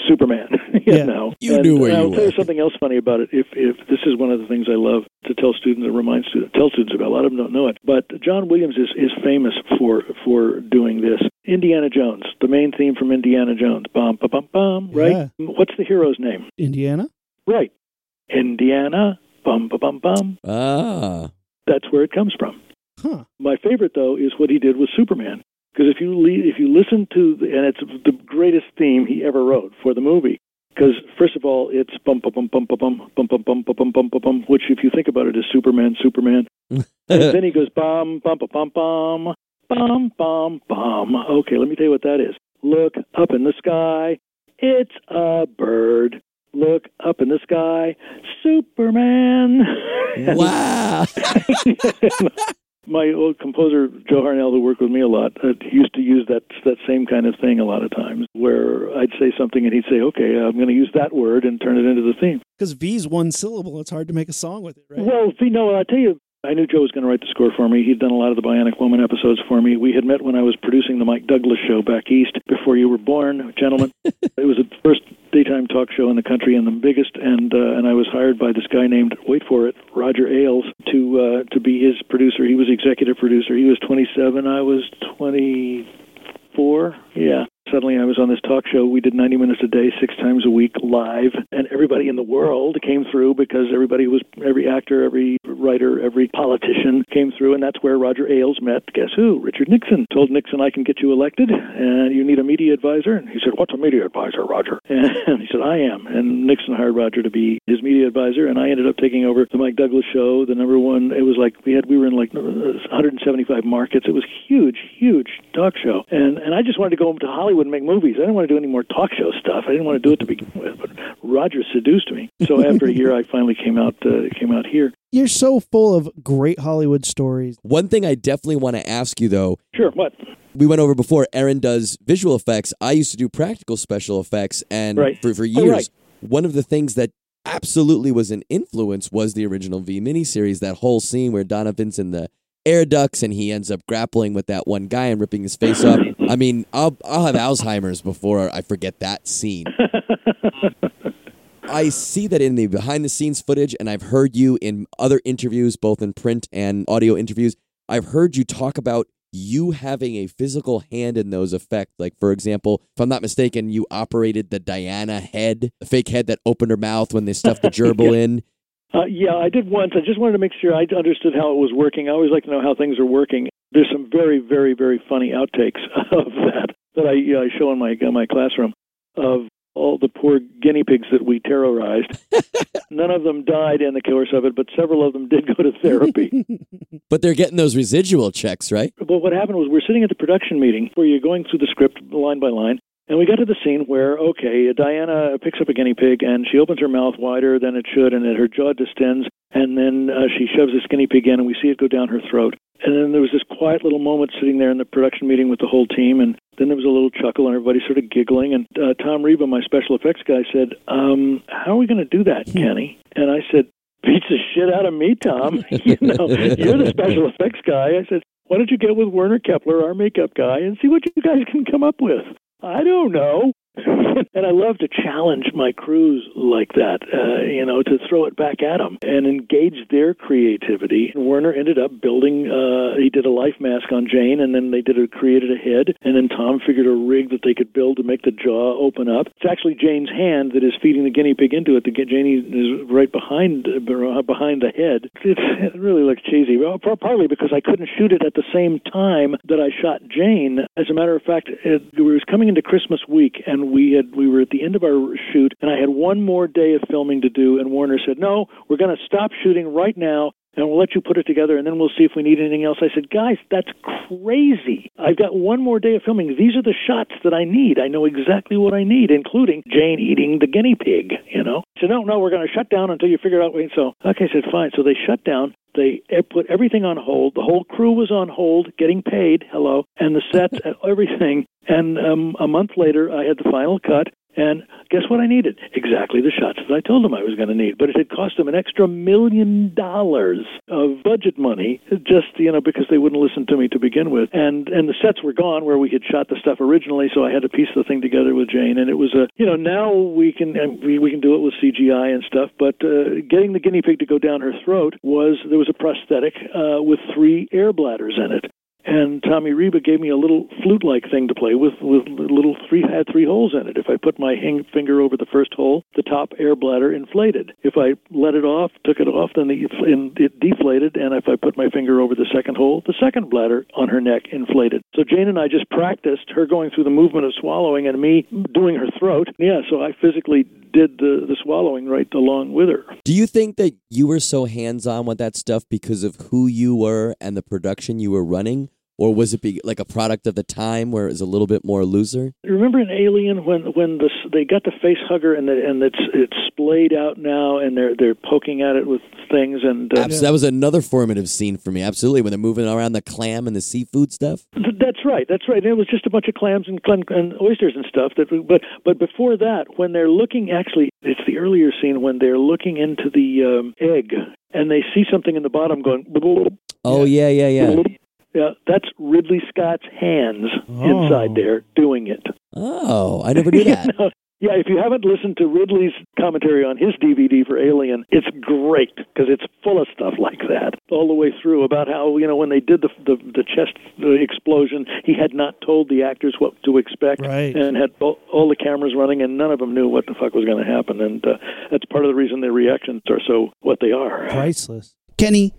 Superman. you yeah. know. You and, knew where you I'll were. I'll tell you something else funny about it. If if this is one of the things I love to tell students and remind students, tell students about. A lot of them don't know it, but John Williams is, is famous for for doing this. Indiana Jones, the main theme from Indiana Jones, bum bum bum bum. Right. Yeah. What's the hero's name? Indiana. Right. Indiana. Bum bum bum bum. Ah. That's where it comes from. Huh. My favorite, though, is what he did with Superman, because if you le- if you listen to the, and it's the greatest theme he ever wrote for the movie, because first of all, it's bum bum bum bum bum bum bum bum bum bum bum bum, which if you think about it is Superman, Superman. And then he goes bum bum bum bum bum bum bum. Okay, let me tell you what that is. Look up in the sky, it's a bird. Look up in the sky, Superman. Wow. My old composer, Joe Harnell, who worked with me a lot, uh, used to use that that same kind of thing a lot of times, where I'd say something and he'd say, okay, I'm going to use that word and turn it into the theme. Because V's one syllable. It's hard to make a song with it, right? Well, you know, I'll tell you, I knew Joe was going to write the score for me. He'd done a lot of the Bionic Woman episodes for me. We had met when I was producing the Mike Douglas show back east before you were born, gentlemen. It was the first daytime talk show in the country and the biggest, and uh, and I was hired by this guy named, wait for it, Roger Ailes, to uh, to be his producer. He was executive producer. He was twenty-seven. I was twenty-four. Yeah. Suddenly I was on this talk show. We did ninety minutes a day, six times a week, live, and everybody in the world came through because everybody was, every actor, every writer, every politician came through, and that's where Roger Ailes met, guess who? Richard Nixon. Told Nixon, I can get you elected, and you need a media advisor. And he said, what's a media advisor, Roger? And he said, I am. And Nixon hired Roger to be his media advisor, and I ended up taking over the Mike Douglas show, the number one, it was like, we had we were in like one hundred seventy-five markets. It was huge, huge talk show. And, and I just wanted to go to Hollywood and make movies. I didn't want to do any more talk show stuff. I didn't want to do it to begin with, but Roger seduced me. So after a year, I finally came out uh, came out here. You're so full of great Hollywood stories. One thing I definitely want to ask you, though. Sure, what? We went over before, Aaron does visual effects. I used to do practical special effects, and right. for, for years, oh, right. one of the things that absolutely was an influence was the original V miniseries, that whole scene where Donovan's in the air ducts and he ends up grappling with that one guy and ripping his face up. I mean, I'll I'll have Alzheimer's before I forget that scene. I see that in the behind the scenes footage, and I've heard you in other interviews, both in print and audio interviews, I've heard you talk about you having a physical hand in those effects. Like, for example, if I'm not mistaken, you operated the Diana head, the fake head that opened her mouth when they stuffed the gerbil yeah. in. Uh, yeah, I did once. I just wanted to make sure I understood how it was working. I always like to know how things are working. There's some very, very, very funny outtakes of that that I, you know, I show in my, in my classroom of all the poor guinea pigs that we terrorized. None of them died in the course of it, but several of them did go to therapy. But they're getting those residual checks, right? But what happened was we're sitting at the production meeting where you're going through the script line by line. And we got to the scene where, okay, Diana picks up a guinea pig, and she opens her mouth wider than it should, and her jaw distends, and then uh, she shoves this guinea pig in, and we see it go down her throat. And then there was this quiet little moment sitting there in the production meeting with the whole team, and then there was a little chuckle, and everybody sort of giggling, and uh, Tom Reba, my special effects guy, said, um, how are we going to do that, Kenny? And I said, beats the shit out of me, Tom. You know, you're the special effects guy. I said, why don't you get with Werner Kepler, our makeup guy, and see what you guys can come up with? I don't know. And I love to challenge my crews like that, uh, you know, to throw it back at them and engage their creativity. And Werner ended up building, uh, he did a life mask on Jane, and then they did a, created a head, and then Tom figured a rig that they could build to make the jaw open up. It's actually Jane's hand that is feeding the guinea pig into it. The Jane is right behind uh, behind the head. It's, it really looks cheesy, well, partly because I couldn't shoot it at the same time that I shot Jane. As a matter of fact, it, it was coming into Christmas week, and We had we were at the end of our shoot, and I had one more day of filming to do, and Warner said, no, we're going to stop shooting right now, and we'll let you put it together, and then we'll see if we need anything else. I said, guys, that's crazy. I've got one more day of filming. These are the shots that I need. I know exactly what I need, including Jane eating the guinea pig, you know. I said, no, no, we're going to shut down until you figure out. And so, okay, I said, fine. So they shut down. They put everything on hold. The whole crew was on hold, getting paid, hello, and the set, everything. And um, a month later, I had the final cut. And guess what I needed? Exactly the shots that I told them I was going to need. But it had cost them an extra million dollars of budget money just, you know, because they wouldn't listen to me to begin with. And and the sets were gone where we had shot the stuff originally, so I had to piece the thing together with Jane. And it was a, you know, now we can we, we can do it with C G I and stuff, but uh, getting the guinea pig to go down her throat was, there was a prosthetic uh, with three air bladders in it. And Tommy Reba gave me a little flute-like thing to play with, with little three had three holes in it. If I put my hang finger over the first hole, the top air bladder inflated. If I let it off, took it off, then the, it deflated. And if I put my finger over the second hole, the second bladder on her neck inflated. So Jane and I just practiced her going through the movement of swallowing and me doing her throat. Yeah, so I physically did the, the swallowing right along with her. Do you think that you were so hands-on with that stuff because of who you were and the production you were running? Or was it be like a product of the time where it was a little bit more looser? Remember in Alien when when the, they got the face hugger and the, and it's it's splayed out now and they're they're poking at it with things and uh, that was another formative scene for me. Absolutely, when they're moving around the clam and the seafood stuff. That's right, that's right. And it was just a bunch of clams and, and oysters and stuff. That but but before that, when they're looking, actually, it's the earlier scene when they're looking into the um, egg and they see something in the bottom going. Oh yeah, yeah, yeah. yeah. Yeah, that's Ridley Scott's hands oh. inside there doing it. Oh, I never knew that. You know, yeah, if you haven't listened to Ridley's commentary on his D V D for Alien, it's great because it's full of stuff like that all the way through about how, you know, when they did the the, the chest explosion, he had not told the actors what to expect right. and had all, all the cameras running and none of them knew what the fuck was going to happen. And uh, that's part of the reason their reactions are so what they are. Priceless. Kenny,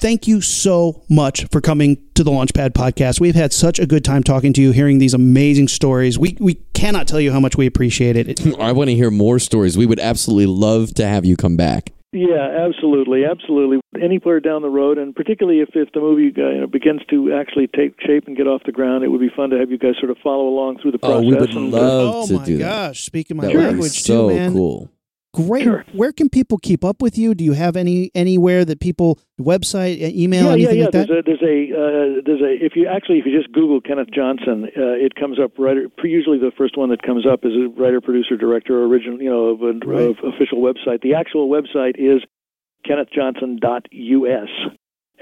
thank you so much for coming to the Launchpad Podcast. We've had such a good time talking to you, hearing these amazing stories. We we cannot tell you how much we appreciate it. it I want to hear more stories. We would absolutely love to have you come back. Yeah, absolutely, absolutely. Anywhere down the road, and particularly if, if the movie you know, begins to actually take shape and get off the ground, it would be fun to have you guys sort of follow along through the process. Oh, we would and love oh to do that. Oh, my gosh. Speaking my that language, so too, man. Cool. Great. Sure. Where can people keep up with you? Do you have any anywhere that people website, email, yeah, anything yeah, yeah. like that? Yeah, there's a there's a, uh, there's a if you actually if you just Google Kenneth Johnson, uh, it comes up right. Usually the first one that comes up is a writer, producer, director, original, you know, of an right. official website. The actual website is kenneth johnson dot u s.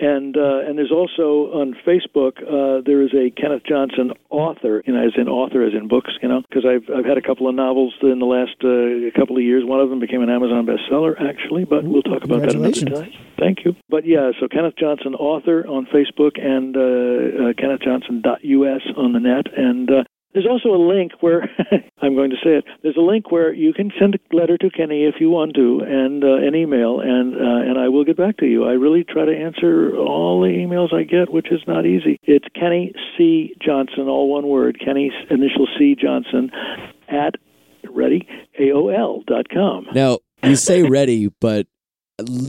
And uh, and there's also on Facebook, uh, there is a Kenneth Johnson author, you know, as in author, as in books, you know, because I've, I've had a couple of novels in the last uh, couple of years. One of them became an Amazon bestseller, actually, but we'll talk about that another time. Thank you. But yeah, so Kenneth Johnson, author on Facebook, and uh, uh, kenneth johnson dot u s on the net. And uh, there's also a link where, I'm going to say it, there's a link where you can send a letter to Kenny if you want to, and uh, an email, and uh, and I will get back to you. I really try to answer all the emails I get, which is not easy. It's Kenny C. Johnson, all one word, Kenny, initial C. Johnson, at, ready, A O L dot com. Now, you say ready, but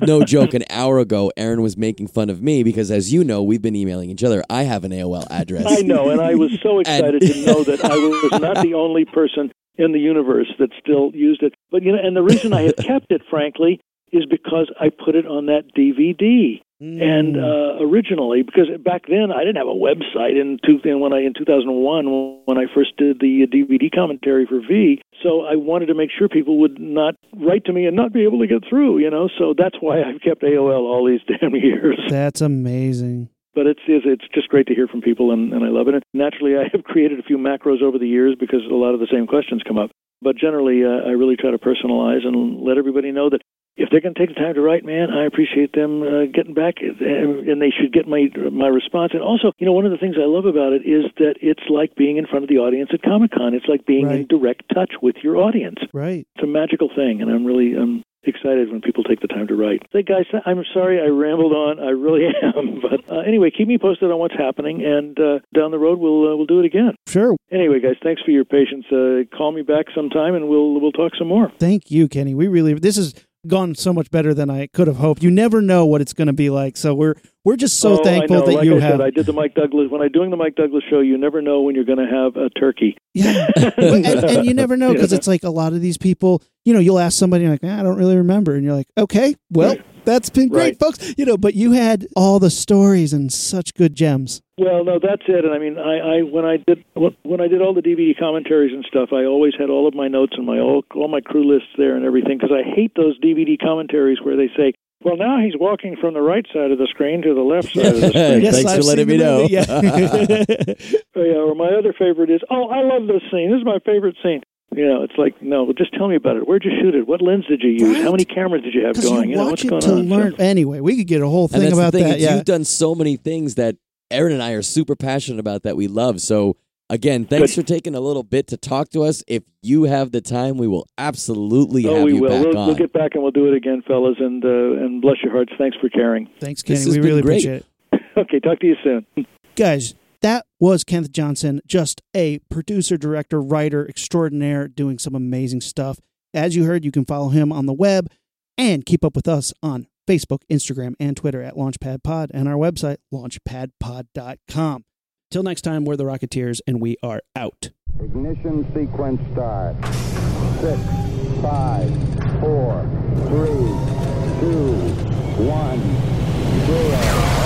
no joke, an hour ago, Aaron was making fun of me because, as you know, we've been emailing each other. I have an A O L address. I know, and I was so excited and... to know that I was not the only person in the universe that still used it. But you know, and the reason I have kept it, frankly, is because I put it on that D V D. Mm. And uh, originally, because back then I didn't have a website in two, when I in two thousand one when I first did the D V D commentary for V, so I wanted to make sure people would not write to me and not be able to get through, you know. So that's why I've kept A O L all these damn years. That's amazing. But it's it's just great to hear from people, and, and I love it. And naturally, I have created a few macros over the years because a lot of the same questions come up. But generally, uh, I really try to personalize and let everybody know that if they're going to take the time to write, man, I appreciate them uh, getting back, and they should get my my response. And also, you know, one of the things I love about it is that it's like being in front of the audience at Comic-Con. It's like being right. in direct touch with your audience. Right. It's a magical thing, and I'm really um, excited when people take the time to write. Hey, guys, I'm sorry I rambled on. I really am. But uh, anyway, keep me posted on what's happening, and uh, down the road we'll uh, we'll do it again. Sure. Anyway, guys, thanks for your patience. Uh, call me back sometime, and we'll we'll talk some more. Thank you, Kenny. We really this is. Gone so much better than I could have hoped. You never know what it's going to be like. So we're we're just so oh, thankful I know. that like you I have. Said, I did the Mike Douglas when I'm doing the Mike Douglas show. You never know when you're going to have a turkey. Yeah, and, and you never know because yeah. it's like a lot of these people. You know, you'll ask somebody and you're like, ah, I don't really remember, and you're like, okay, well. Right. That's been great, right. folks. You know, but you had all the stories and such good gems. Well, no, that's it. And I mean, I, I when I did when I did all the D V D commentaries and stuff, I always had all of my notes and my all, all my crew lists there and everything because I hate those D V D commentaries where they say, "Well, now he's walking from the right side of the screen to the left side of the screen." yes, Thanks I've for letting me know. Yeah. yeah. Or my other favorite is, "Oh, I love this scene. This is my favorite scene." You know, it's like, no, just tell me about it. Where'd you shoot it? What lens did you use? Right. How many cameras did you have going? You, you know, what's going to on? Learn. So. Anyway, we could get a whole thing about thing, that. Yeah. You've done so many things that Aaron and I are super passionate about that we love. So, again, thanks Good. for taking a little bit to talk to us. If you have the time, we will absolutely oh, have we you will. back we'll, on. We'll get back and we'll do it again, fellas. And, uh, and bless your hearts. Thanks for caring. Thanks, Kenny. We really great. appreciate it. Okay, talk to you soon. Guys. That was Kenneth Johnson, just a producer, director, writer extraordinaire, doing some amazing stuff. As you heard, you can follow him on the web and keep up with us on Facebook, Instagram, and Twitter at Launchpad Pod and our website, launchpad pod dot com. Till next time, we're the Rocketeers, and we are out. Ignition sequence start. Six, five, four, three, two, one, zero.